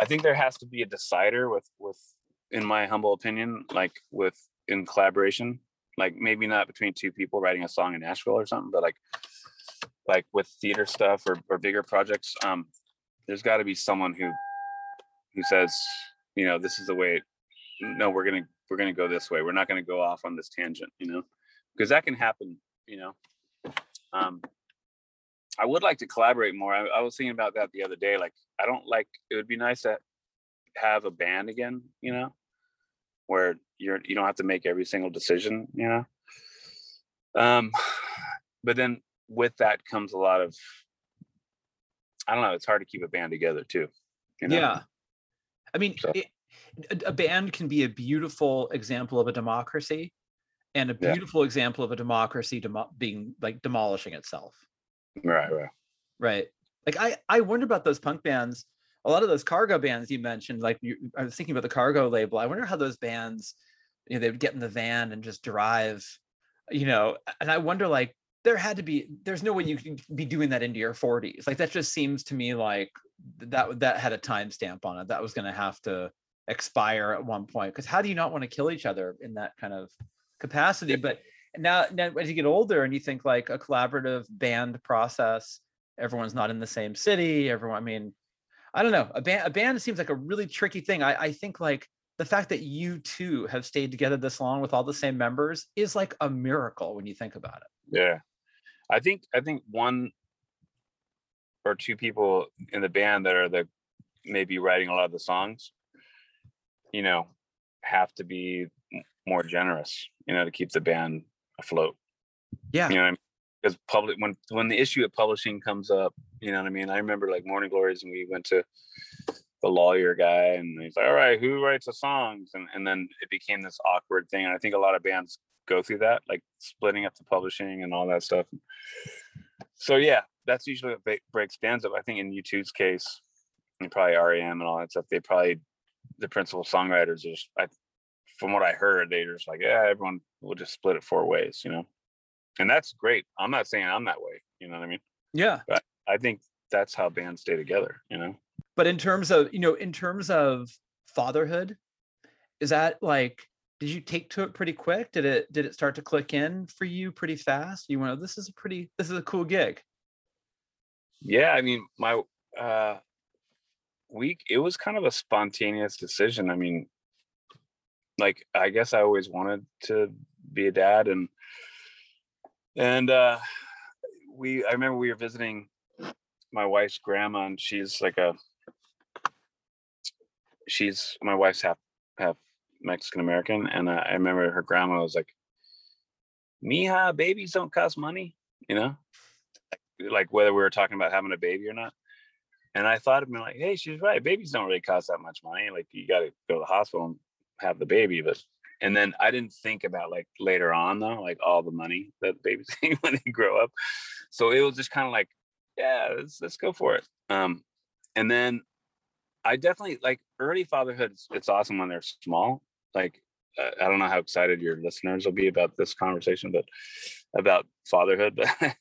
I think there has to be a decider with with, in my humble opinion, like with in collaboration. Like maybe not between two people writing a song in Nashville or something, but like, like with theater stuff or, or bigger projects, um, there's got to be someone who, who says, you know, this is the way. No, we're gonna we're gonna go this way. We're not gonna go off on this tangent, you know, because that can happen, you know. Um, I would like to collaborate more. I, I was thinking about that the other day. Like, I don't like. It would be nice to have a band again, you know, where you're you don't have to make every single decision, you know. Um, but then with that comes a lot of, I don't know, it's hard to keep a band together too. You know? Yeah, I mean, so. it, a band can be a beautiful example of a democracy, and a beautiful yeah. example of a democracy demo- being like demolishing itself. Right, right, right. Like I, I wonder about those punk bands. A lot of those cargo bands you mentioned, like you, I was thinking about the Cargo label. I wonder how those bands, you know, they would get in the van and just drive, you know, and I wonder, like, there had to be, there's no way you could be doing that into your forties. Like, that just seems to me like that that had a timestamp on it. That was going to have to expire at one point. Because how do you not want to kill each other in that kind of capacity? But now, now as you get older and you think like a collaborative band process, everyone's not in the same city, everyone, I mean, I don't know. A band, a band seems like a really tricky thing. I, I think like the fact that you two have stayed together this long with all the same members is like a miracle when you think about it. Yeah, I think I think one or two people in the band that are the maybe writing a lot of the songs, you know, have to be more generous, you know, to keep the band afloat. Yeah, you know what I mean? Because public when when the issue of publishing comes up, you know what I mean? I remember like Morning Glories, and we went to the lawyer guy, and he's like, all right, who writes the songs? And and then it became this awkward thing. And I think a lot of bands go through that, like splitting up the publishing and all that stuff. So yeah, that's usually what breaks bands up. I think in U two's case, and probably R E M and all that stuff, they probably, the principal songwriters just, I, from what I heard, they just like, yeah, everyone will just split it four ways, you know? And that's great. I'm not saying I'm that way, you know what I mean? Yeah. But I think that's how bands stay together, you know? But in terms of, you know, in terms of fatherhood, is that like, did you take to it pretty quick? Did it, did it start to click in for you pretty fast? You went, oh, this is a pretty, this is a cool gig. Yeah. I mean, my uh, week, it was kind of a spontaneous decision. I mean, like, I guess I always wanted to be a dad, and, and uh, we, I remember we were visiting my wife's grandma, and she's like a, she's, my wife's half, half Mexican American. And I remember her grandma was like, mija, babies don't cost money, you know, like whether we were talking about having a baby or not. And I thought of me like, hey, she's right. Babies don't really cost that much money. Like, you got to go to the hospital and have the baby. But, and then I didn't think about like later on though, like all the money that babies need when they grow up. So it was just kind of like, yeah, let's, let's go for it. Um, and then I definitely like early fatherhood. It's, it's awesome when they're small. Like I don't know how excited your listeners will be about this conversation, but about fatherhood, but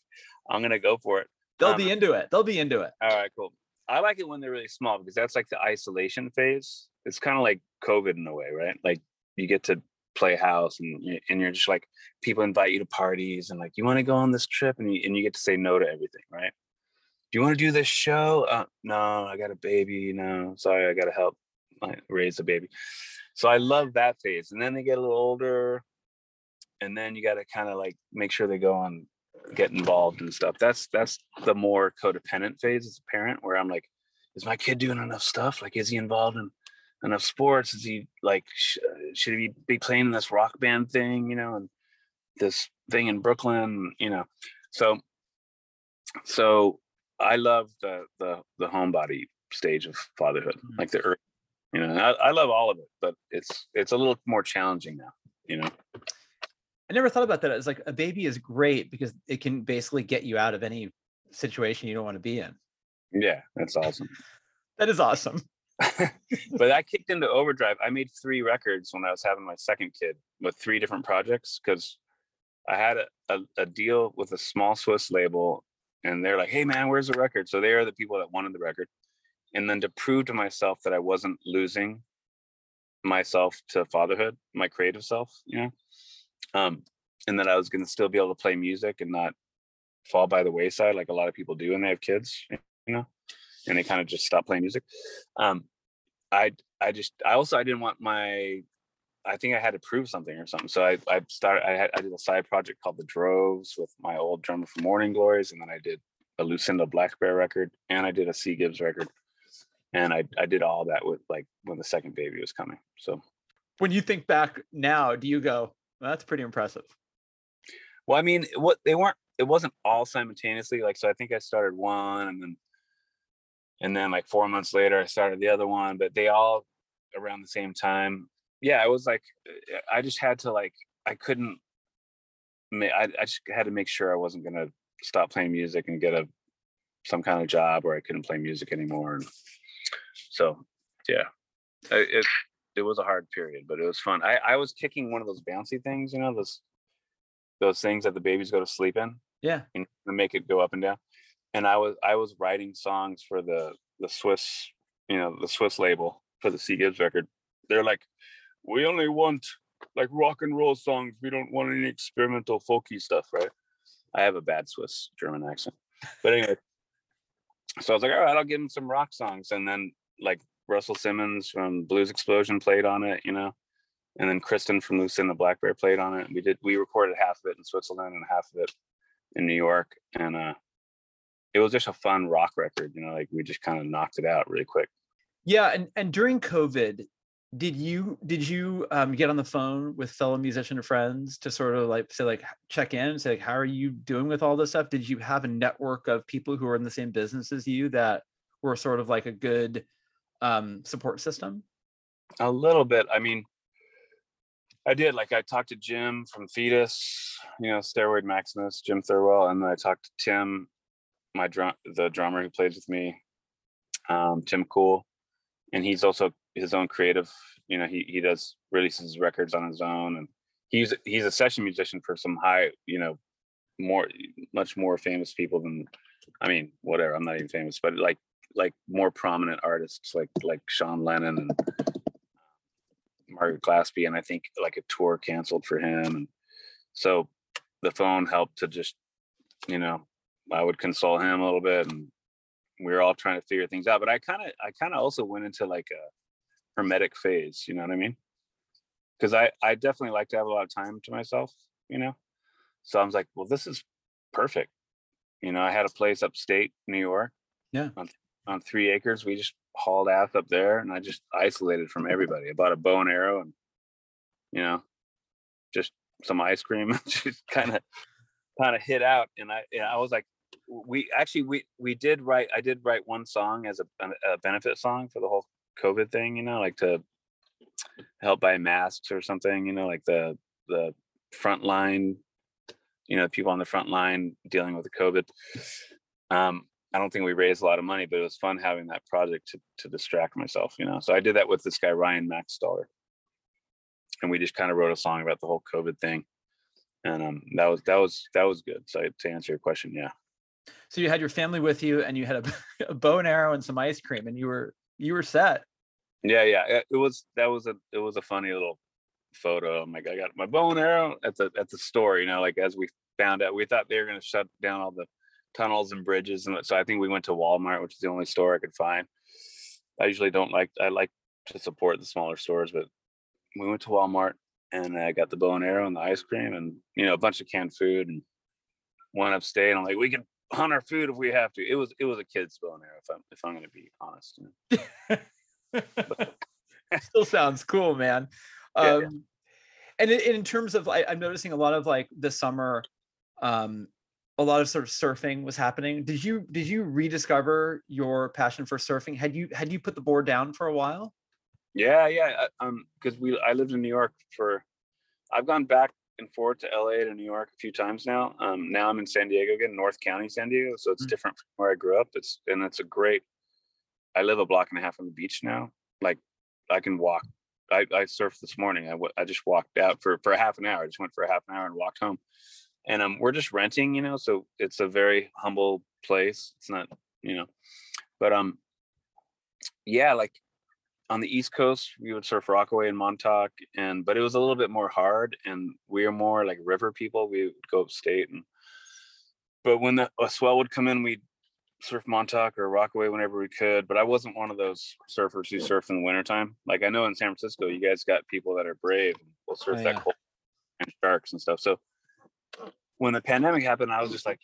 I'm going to go for it. They'll um, be into it. They'll be into it. All right, cool. I like it when they're really small because that's like the isolation phase. It's kind of like COVID in a way, right? Like you get to play house and, and you're just like, people invite you to parties and like, you want to go on this trip? And you, and you get to say no to everything, right? Do you want to do this show? Uh, no, I got a baby. No, sorry, I got to help raise the baby. So I love that phase. And then they get a little older and then you got to kind of like make sure they go on, get involved and stuff. That's, that's the more codependent phase as a parent where I'm like, is my kid doing enough stuff? Like, is he involved in enough sports? Is he like, sh- should he be playing in this rock band thing, you know, and this thing in Brooklyn, you know? So, so I love the, the, the homebody stage of fatherhood, mm-hmm. like the earth. You know, I, I love all of it, but it's it's a little more challenging now, you know. I never thought about that. It's like a baby is great because it can basically get you out of any situation you don't want to be in. Yeah, that's awesome. That is awesome. But I kicked into overdrive. I made three records when I was having my second kid with three different projects because I had a, a, a deal with a small Swiss label and they're like, hey, man, where's the record? So they are the people that wanted the record. And then to prove to myself that I wasn't losing myself to fatherhood, my creative self, you know, um, and that I was going to still be able to play music and not fall by the wayside like a lot of people do when they have kids, you know, and they kind of just stop playing music. Um, I I just I also I didn't want my I think I had to prove something or something. So I I started I had I did a side project called The Droves with my old drummer from Morning Glories, and then I did a Lucinda Black Bear record, and I did a C. Gibbs record. And I, I did all that with like when the second baby was coming. So when you think back now, do you go, well, that's pretty impressive? Well, I mean, what they weren't, it wasn't all simultaneously. Like, so I think I started one and then, and then like four months later, I started the other one, but they all around the same time. Yeah. It was like, I just had to like, I couldn't, I, I just had to make sure I wasn't going to stop playing music and get a, some kind of job where I couldn't play music anymore. And, so, yeah, it it was a hard period, but it was fun. I, I was kicking one of those bouncy things, you know, those those things that the babies go to sleep in. Yeah, and make it go up and down. And I was I was writing songs for the the Swiss, you know, the Swiss label for the C. Gibbs record. They're like, we only want like rock and roll songs. We don't want any experimental folky stuff, right? I have a bad Swiss German accent, but anyway. So I was like, all right, I'll give them some rock songs, and then. Like Russell Simmons from Blues Explosion played on it, you know, and then Kristen from Lucinda Black Bear played on it. We did, we recorded half of it in Switzerland and half of it in New York. And uh, it was just a fun rock record, you know, like we just kind of knocked it out really quick. Yeah. And, and during COVID, did you, did you um, get on the phone with fellow musician friends to sort of like, say like, check in and say, like, how are you doing with all this stuff? Did you have a network of people who are in the same business as you that were sort of like a good, um support system? A little bit. I mean, I did. Like, I talked to Jim from Foetus, you know, Steroid Maximus, Jim Thirlwell, and then I talked to Tim, my drum, the drummer who plays with me, um, Tim Cool, and he's also his own creative. You know, he he does releases records on his own, and he's he's a session musician for some high, you know, more much more famous people than, I mean, whatever. I'm not even famous, but like. like more prominent artists like like Sean Lennon and Margaret Glaspie, and I think like a tour canceled for him. And so the phone helped to just, you know, I would console him a little bit, and we were all trying to figure things out. But I kind of I kind of also went into like a hermetic phase, you know what I mean? Because I, I definitely like to have a lot of time to myself, you know? So I was like, well, this is perfect. You know, I had a place upstate New York. Yeah. On- on three acres. We just hauled ass up there and I just isolated from everybody. I bought a bow and arrow and, you know, just some ice cream and just kind of, kind of hit out. And I, and I was like, we actually, we, we did write, I did write one song as a, a benefit song for the whole COVID thing, you know, like to help buy masks or something, you know, like the, the front line, you know, people on the front line dealing with the COVID. Um, I don't think we raised a lot of money, but it was fun having that project to, to distract myself, you know? So I did that with this guy, Ryan Maxstaller. and we just kind of wrote a song about the whole COVID thing. And um, that was that was that was good. So to answer your question, yeah. So you had your family with you, and you had a, a bow and arrow and some ice cream, and you were you were set. Yeah, yeah. It, it was that was a it was a funny little photo. I'm like, I got my bow and arrow at the at the store. You know, like as we found out, we thought they were going to shut down all the tunnels and bridges, and so I think we went to Walmart, which is the only store I could find. I usually don't like I like to support the smaller stores, but we went to Walmart. And I got the bow and arrow and the ice cream and, you know, a bunch of canned food and one up stay. And I'm like, we can hunt our food if we have to. It was it was a kid's bow and arrow, if I'm, if I'm going to be honest. It still sounds cool, man. Yeah, um, yeah. And in, in terms of, I, I'm noticing a lot of like this summer, um, a lot of sort of surfing was happening. Did you did you rediscover your passion for surfing? Had you had you put the board down for a while? Yeah, yeah. Um, because we I lived in New York for I've gone back and forth to L A to New York a few times now. Um, now I'm in San Diego again, North County, San Diego. So it's mm-hmm. different from where I grew up. It's and it's a great I live a block and a half from the beach now. Like I can walk. I, I surfed this morning. I, I just walked out for, for a half an hour. I just went for a half an hour and walked home. And um we're just renting, you know, so it's a very humble place. It's not, you know, but um yeah, like on the East Coast, we would surf Rockaway and Montauk, and but it was a little bit more hard, and we are more like river people. We would go upstate, and but when the, a swell would come in, we'd surf Montauk or Rockaway whenever we could. But I wasn't one of those surfers who surf in the wintertime. Like I know in San Francisco, you guys got people that are brave and will surf oh, yeah. that cold and sharks and stuff. So when the pandemic happened, I was just like,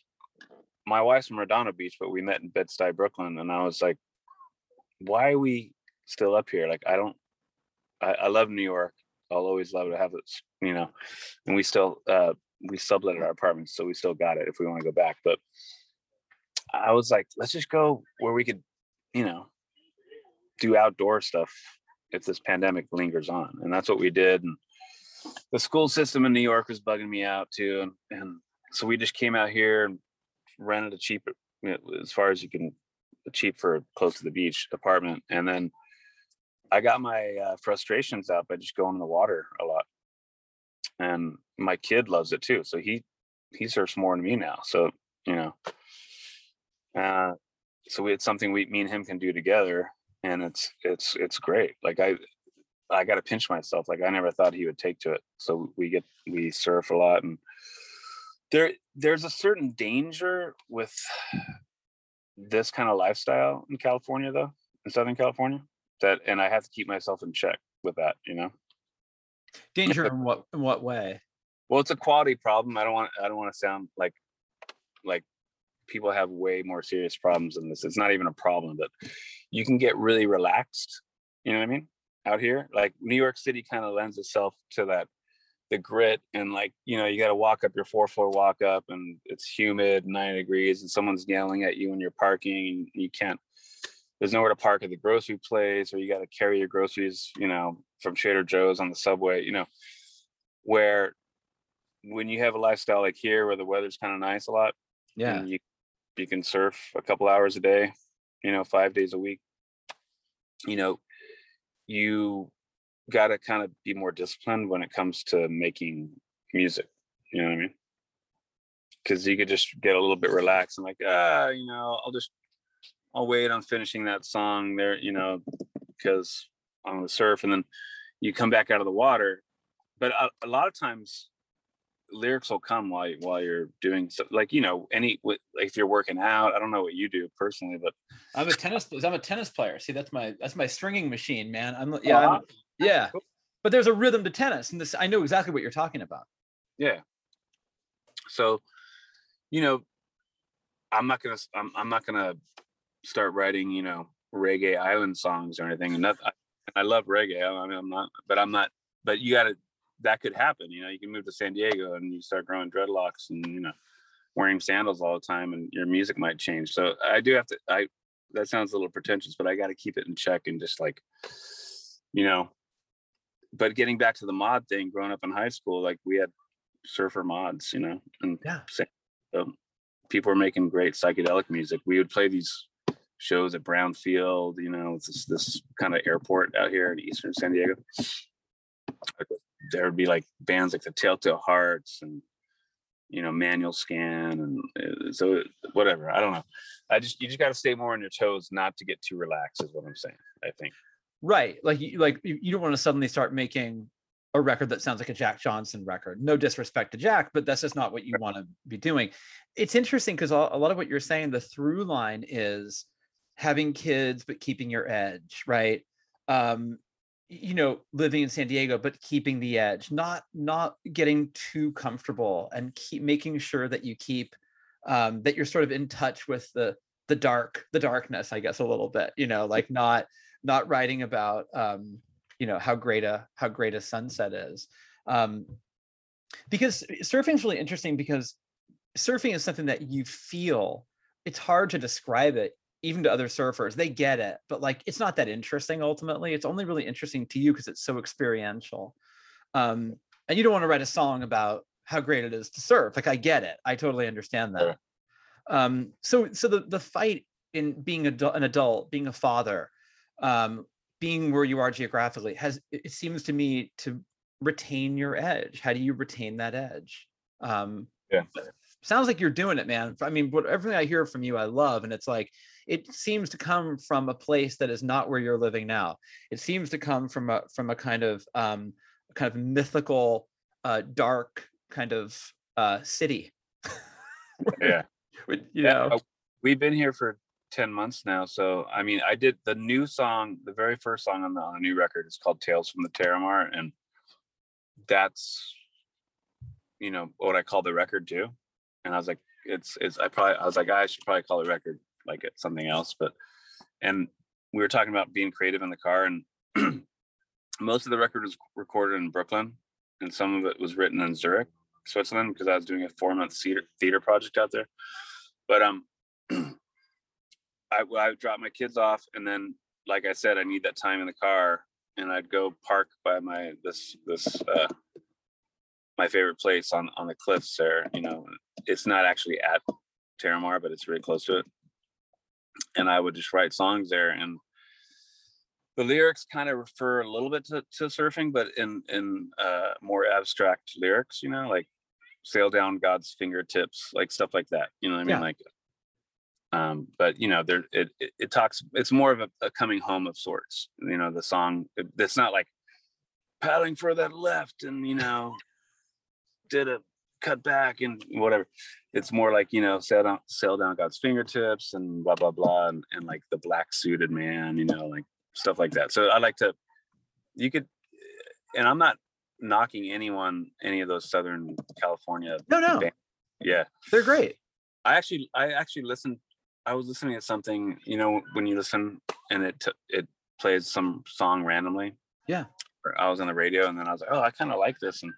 my wife's from Redondo Beach, but we met in Bed-Stuy, Brooklyn, and I was like, why are we still up here? Like I don't I, I love New York. I'll always love to have it, you know, and we still uh we subletted our apartments, so we still got it if we want to go back. But I was like, let's just go where we could, you know, do outdoor stuff if this pandemic lingers on. And that's what we did. And the school system in New York was bugging me out too, and, and so we just came out here and rented a cheap, you know, as far as you can cheap for close to the beach apartment. And then I got my uh, frustrations out by just going in the water a lot, and my kid loves it too. So he he surfs more than me now. So you know, uh, so we had something we me and him can do together, and it's it's it's great. Like I I got to pinch myself. Like I never thought he would take to it. So we get we surf a lot, and there there's a certain danger with this kind of lifestyle in California, though, in Southern California. That and I have to keep myself in check with that, you know. Danger in what in what way? Well, it's a quality problem. I don't want I don't want to sound like like people have way more serious problems than this. It's not even a problem, but you can get really relaxed. You know what I mean? Out here, like New York City, kind of lends itself to that, the grit, and like you know, you got to walk up your four floor walk up, and it's humid, nine degrees, and someone's yelling at you when you're parking, and you can't. There's nowhere to park at the grocery place, or you got to carry your groceries, you know, from Trader Joe's on the subway, you know, where when you have a lifestyle like here where the weather's kind of nice a lot, yeah, and you, you can surf a couple hours a day, you know, five days a week, you know, you got to kind of be more disciplined when it comes to making music, you know what I mean? Because you could just get a little bit relaxed and like, ah, you know, I'll just, I'll wait on finishing that song there, you know, because I'm going to surf, and then you come back out of the water. But a, a lot of times lyrics will come while, you, while you're doing stuff. Like, you know, any, like if you're working out, I don't know what you do personally, but I'm a tennis, I'm a tennis player. See, that's my, that's my stringing machine, man. I'm yeah. Uh-huh. I'm, yeah. Cool. But there's a rhythm to tennis, and this, I know exactly what you're talking about. Yeah. So, you know, I'm not going to, I'm, I'm not going to, start writing, you know, reggae island songs or anything. And that, I, I love reggae. I mean, I'm not, but I'm not, but you gotta, that could happen. You know, you can move to San Diego and you start growing dreadlocks and, you know, wearing sandals all the time, and your music might change. So I do have to, I, that sounds a little pretentious, but I got to keep it in check and just like, you know, but getting back to the mod thing, growing up in high school, like we had surfer mods, you know, and yeah. So people were making great psychedelic music. We would play these shows at Brownfield, you know, it's this, this kind of airport out here in eastern San Diego. there would be like bands like the Telltale Hearts and, you know, Manual Scan and so whatever. I don't know. I just, you just got to stay more on your toes, not to get too relaxed, is what I'm saying, I think. Right. Like, like you don't want to suddenly start making a record that sounds like a Jack Johnson record. No disrespect to Jack, but that's just not what you want to be doing. It's interesting because a lot of what you're saying, the through line is having kids, but keeping your edge, right? Um, you know, living in San Diego, but keeping the edge, not not getting too comfortable, and keep making sure that you keep, um, that you're sort of in touch with the the dark, the darkness, I guess, a little bit, you know, like not not writing about, um, you know, how great a, how great a sunset is. Um, because surfing is really interesting because surfing is something that you feel. It's hard to describe it, even to other surfers. They get it, but like, it's not that interesting ultimately. It's only really interesting to you because it's so experiential. Um, and you don't want to write a song about how great it is to surf. Like, I get it. I totally understand that. Um, so so the, the fight in being a, an adult, being a father, um, being where you are geographically has, it seems to me, to retain your edge. How do you retain that edge? Um, yeah. Sounds like you're doing it, man. I mean, what, everything I hear from you, I love. And it's like, it seems to come from a place that is not where you're living now. It seems to come from a, from a kind of, um, kind of mythical, uh, dark kind of, uh, city. Yeah. You yeah. know, we've been here for ten months now. So, I mean, I did the new song, the very first song on the, on the new record is called Tales from the Terramar. And that's, you know, what I call the record too. And I was like, it's, it's, I probably, I was like, I should probably call the record like it's something else. But, and we were talking about being creative in the car, and most of the record was recorded in Brooklyn and some of it was written in Zurich, Switzerland, because I was doing a four month theater, theater project out there. But, um, I, I would drop my kids off. And then, like I said, I need that time in the car, and I'd go park by my, this, this, uh, my favorite place on, on the cliffs there. You know, it's not actually at Terramar, but it's really close to it. And I would just write songs there, and the lyrics kind of refer a little bit to, to surfing, but in, in uh, more abstract lyrics, you know, like sail down God's fingertips, like stuff like that. You know what I mean? Yeah. Like, um, but you know, there, it, it, it talks, it's more of a, a coming home of sorts, you know, the song. It, it's not like paddling for that left and, you know, did a cut back and whatever. It's more like, you know, sail down, sail down God's fingertips and blah blah blah, and, and like the black suited man, you know, like stuff like that. So I like to, you could, and I'm not knocking anyone, any of those Southern California no no bands. Yeah, they're great. I actually, I actually listened. I was listening to something, you know, when you listen and it t- it plays some song randomly. Yeah. I was on the radio, and then I was like, oh, I kind of like this, and.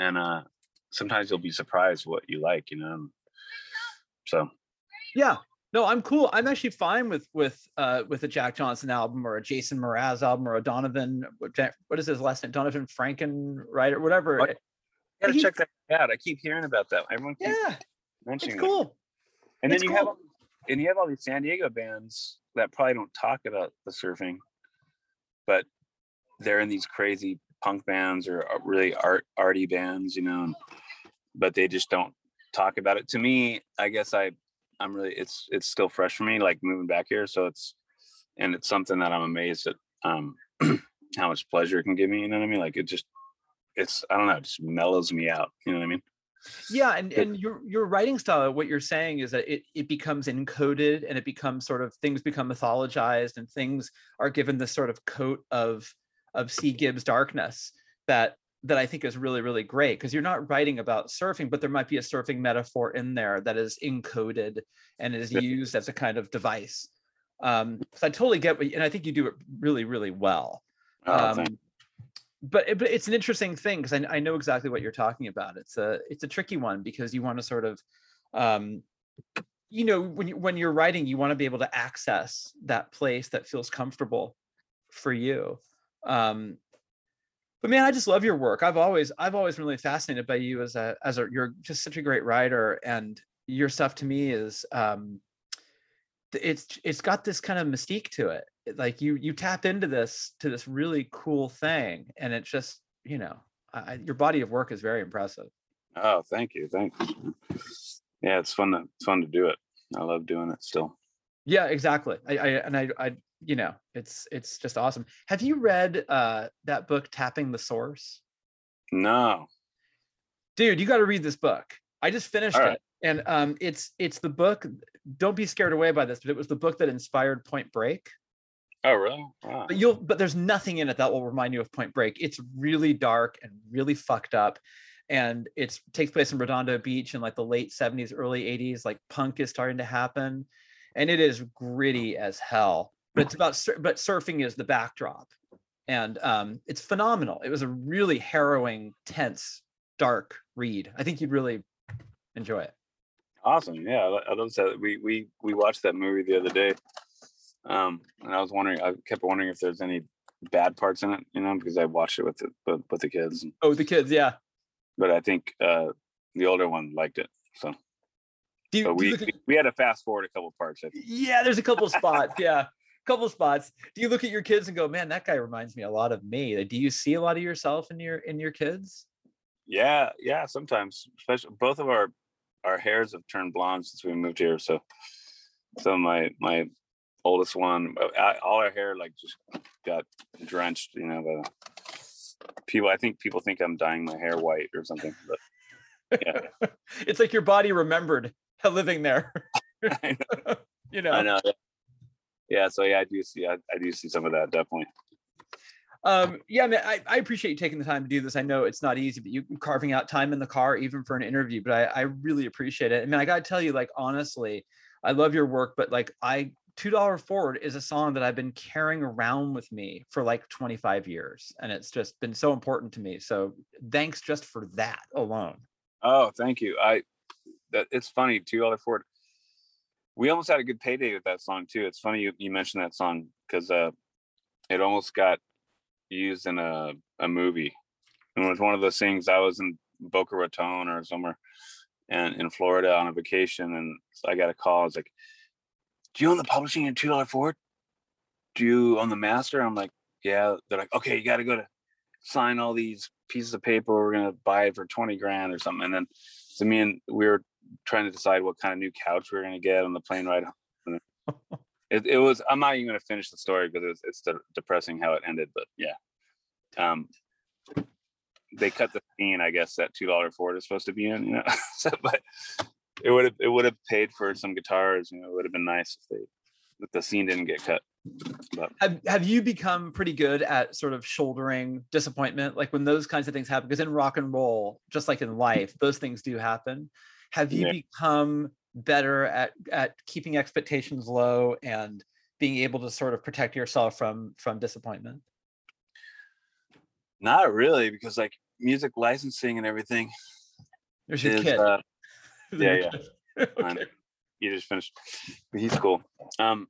And uh, sometimes you'll be surprised what you like, you know. So, yeah, no, I'm cool. I'm actually fine with with uh, with a Jack Johnson album or a Jason Mraz album or a Donovan. What is his last name? Donovan Franken, right, or whatever. I gotta he, check that out. I keep hearing about that. Everyone keeps yeah, mentioning it's cool. It. And it's then you cool. have and you have all these San Diego bands that probably don't talk about the surfing, but they're in these crazy punk bands or really art arty bands, you know, but they just don't talk about it. To me, I guess I I'm really it's it's still fresh for me, like moving back here, so it's and it's something that I'm amazed at, um how much pleasure it can give me, you know what I mean? Like it just it's I don't know, it just mellows me out, you know what I mean? Yeah, and and your your writing style, what you're saying is that it it becomes encoded, and it becomes sort of, things become mythologized, and things are given this sort of coat of of C. Gibbs darkness that that I think is really, really great, because you're not writing about surfing, but there might be a surfing metaphor in there that is encoded and is used as a kind of device. Um, so I totally get what you, and I think you do it really, really well. Um, but, it, but it's an interesting thing, because I, I know exactly what you're talking about. It's a it's a tricky one, because you want to sort of, um, you know, when, you, when you're writing, you want to be able to access that place that feels comfortable for you. Um, but man, I just love your work. I've always, I've always been really fascinated by you as a, as a, you're just such a great writer, and your stuff to me is, um, it's, it's got this kind of mystique to it. Like you, you tap into this, to this really cool thing, and it's just, you know, I, your body of work is very impressive. Oh, thank you. Thanks. Yeah, it's fun to it's fun to do it. I love doing it still. Yeah, exactly. I, I and I, I, you know, it's it's just awesome. Have you read uh, that book, Tapping the Source? No. Dude, you got to read this book. I just finished All right. it, and um, it's it's the book. Don't be scared away by this, but it was the book that inspired Point Break. Oh, really? Wow. But you'll but there's nothing in it that will remind you of Point Break. It's really dark and really fucked up. And it takes place in Redondo Beach in like the late seventies, early eighties, like punk is starting to happen. And it is gritty as hell, but it's about, sur- but surfing is the backdrop. And um, it's phenomenal. It was a really harrowing, tense, dark read. I think you'd really enjoy it. Awesome. Yeah, I love that. We, we, we watched that movie the other day. Um, and I was wondering, I kept wondering if there's any bad parts in it, you know, because I watched it with the, with, with the kids. Oh, the kids. Yeah. But I think uh, the older one liked it. So, do you, so we, do you at, we had to fast forward a couple parts. I think. Yeah, there's a couple of spots. Yeah, a couple of spots. Do you look at your kids and go, man, that guy reminds me a lot of me? Like, do you see a lot of yourself in your in your kids? Yeah, yeah, sometimes. Especially, both of our, our hairs have turned blonde since we moved here. So so my my oldest one, I, all our hair like just got drenched, you know, by the, people, I think people think I'm dyeing my hair white or something. But yeah, it's like your body remembered living there. I know. You know. I know. Yeah. So yeah, I do see. I, I do see some of that definitely. Um. Yeah, man. I, I appreciate you taking the time to do this. I know it's not easy, but you carving out time in the car even for an interview. But I, I really appreciate it. I mean, I gotta tell you, like honestly, I love your work, but like I. two dollars Forward is a song that I've been carrying around with me for like twenty-five years. And it's just been so important to me. So thanks just for that alone. Oh, thank you. I, that it's funny, two dollars Forward. We almost had a good payday with that song too. It's funny you, you mentioned that song because uh, it almost got used in a, a movie. And it was one of those things. I was in Boca Raton or somewhere and in Florida on a vacation. And I got a call. I was like, do you own the publishing in two dollars Forward? Do you own the master? I'm like, yeah. They're like, okay, you got to go to sign all these pieces of paper. We're going to buy it for twenty grand or something. And then so me and we were trying to decide what kind of new couch we were going to get on the plane ride home. It, it was, I'm not even going to finish the story because it was, it's de- depressing how it ended, but yeah. Um, they cut the scene, I guess, that two dollars Forward is supposed to be in, you know, so, but It would have it would have paid for some guitars, you know. It would have been nice if they if the scene didn't get cut. But. Have Have you become pretty good at sort of shouldering disappointment, like when those kinds of things happen? Because in rock and roll, just like in life, those things do happen. Have you yeah. become better at at keeping expectations low and being able to sort of protect yourself from from disappointment? Not really, because like music licensing and everything. There's your is, kid. Uh, Yeah, yeah. Okay. You just finished. But he's cool. Um,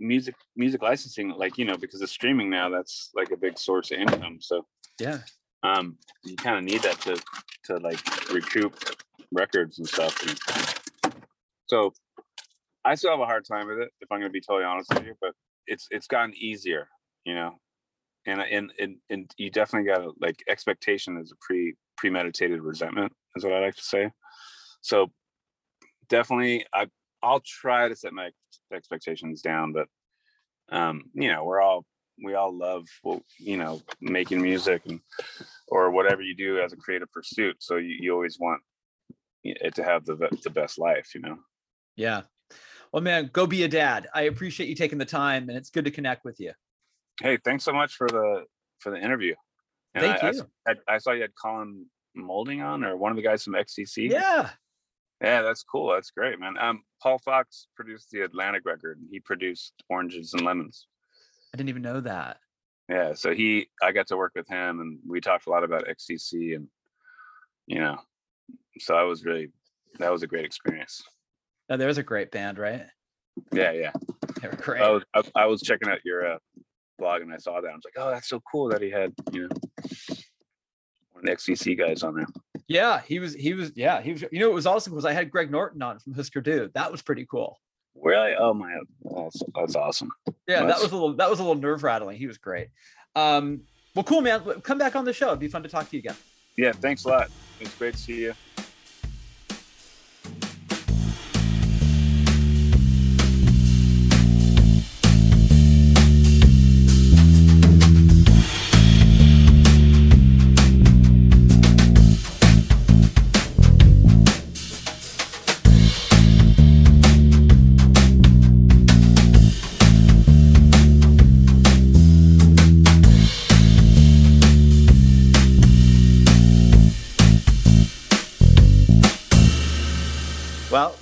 music, music licensing, like you know, because of streaming now, that's like a big source of income. So yeah, um, you kind of need that to to like recoup records and stuff. And so I still have a hard time with it, if I'm going to be totally honest with you. But it's it's gotten easier, you know. And and and, and you definitely got to like expectation is a pre premeditated resentment, is what I like to say. So definitely, I, I'll try to set my expectations down, but, um, you know, we're all, we all love, well, you know, making music and, or whatever you do as a creative pursuit. So you, you always want it to have the the best life, you know? Yeah. Well, man, go be a dad. I appreciate you taking the time and it's good to connect with you. Hey, thanks so much for the, for the interview. And Thank I, you. I, I saw you had Colin Molding on or one of the guys from X C C. Yeah. Yeah, that's cool. That's great, man. Um, Paul Fox produced the Atlantic record, and he produced Oranges and Lemons. I didn't even know that. Yeah, so he, I got to work with him, and we talked a lot about X C C, and you know, so I was really, that was a great experience. Oh, there was a great band, right? Yeah, yeah, they were great. I was, I, I was checking out your uh, blog, and I saw that. I was like, oh, that's so cool that he had, you know. X C C guys on there. Yeah, he was. He was. Yeah, he was. You know, it was awesome because I had Greg Norton on from Husker Du. That was pretty cool. Really? Oh my, that's, that's awesome. Yeah, that's, that was a little. That was a little nerve rattling. He was great. Um, Well, cool, man. Come back on the show. It'd be fun to talk to you again. Yeah, thanks a lot. It's great to see you.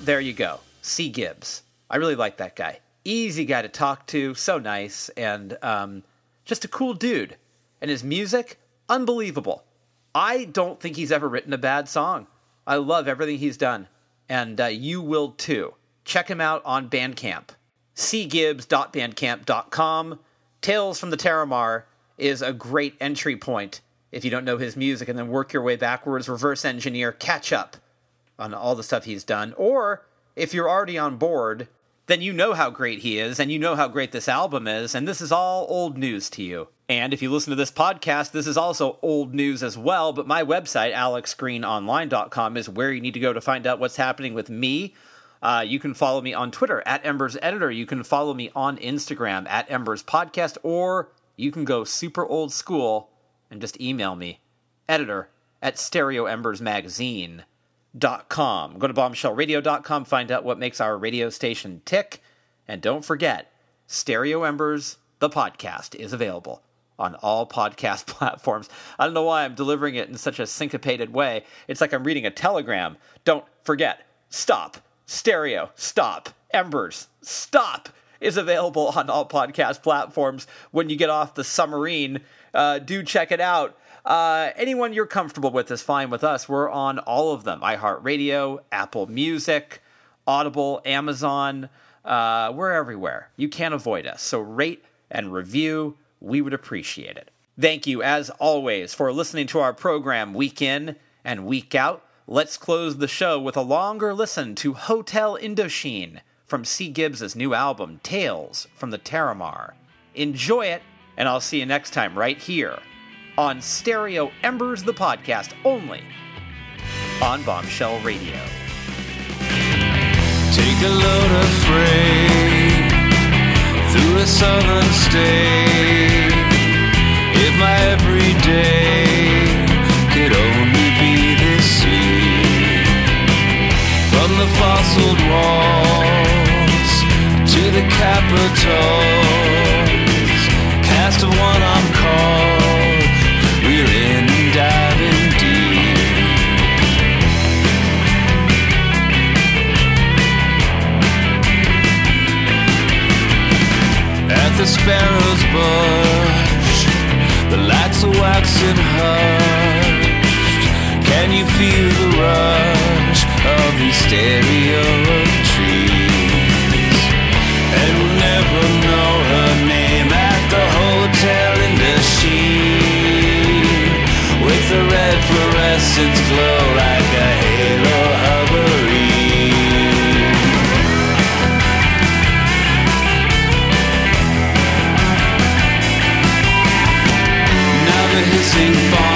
There you go. C. Gibbs. I really like that guy. Easy guy to talk to. So nice. And um, just a cool dude. And his music, unbelievable. I don't think he's ever written a bad song. I love everything he's done. And uh, you will too. Check him out on Bandcamp. c gibbs dot bandcamp dot com. Tales from the Terramar is a great entry point if you don't know his music, and then work your way backwards, reverse engineer, catch up on all the stuff he's done. Or if you're already on board, then you know how great he is, and you know how great this album is, and this is all old news to you. And if you listen to this podcast, this is also old news as well, but my website, alex green online dot com, is where you need to go to find out what's happening with me. Uh, you can follow me on Twitter, at Embers Editor. You can follow me on Instagram, at Embers Podcast, or you can go super old school and just email me, editor at stereo embers magazine dot com. Dot com. Go to bombshell radio dot com, find out what makes our radio station tick, and don't forget, Stereo Embers, the podcast, is available on all podcast platforms. I don't know why I'm delivering it in such a syncopated way. It's like I'm reading a telegram. Don't forget, stop, stereo, stop, embers, stop, is available on all podcast platforms. When you get off the submarine, uh, do check it out. Uh, anyone you're comfortable with is fine with us. We're on all of them. iHeartRadio, Apple Music, Audible, Amazon. Uh, we're everywhere. You can't avoid us. So rate and review. We would appreciate it. Thank you, as always, for listening to our program week in and week out. Let's close the show with a longer listen to Hotel Indochine from C. Gibbs' new album, Tales from the Terramar. Enjoy it, and I'll see you next time right here on Stereo Embers, the podcast, only on Bombshell Radio. Take a load of freight through a southern state. If my everyday could only be this sea. From the fossil walls to the capitals, cast of one I'm called. We're in and diving deep. At the sparrow's bush, the lights are waxing hushed. Can you feel the rush of the stereo of trees? And we'll never know her name at the hotel in the sheet. With the red fluorescence glow like a halo of a reed. Now the hissing falls.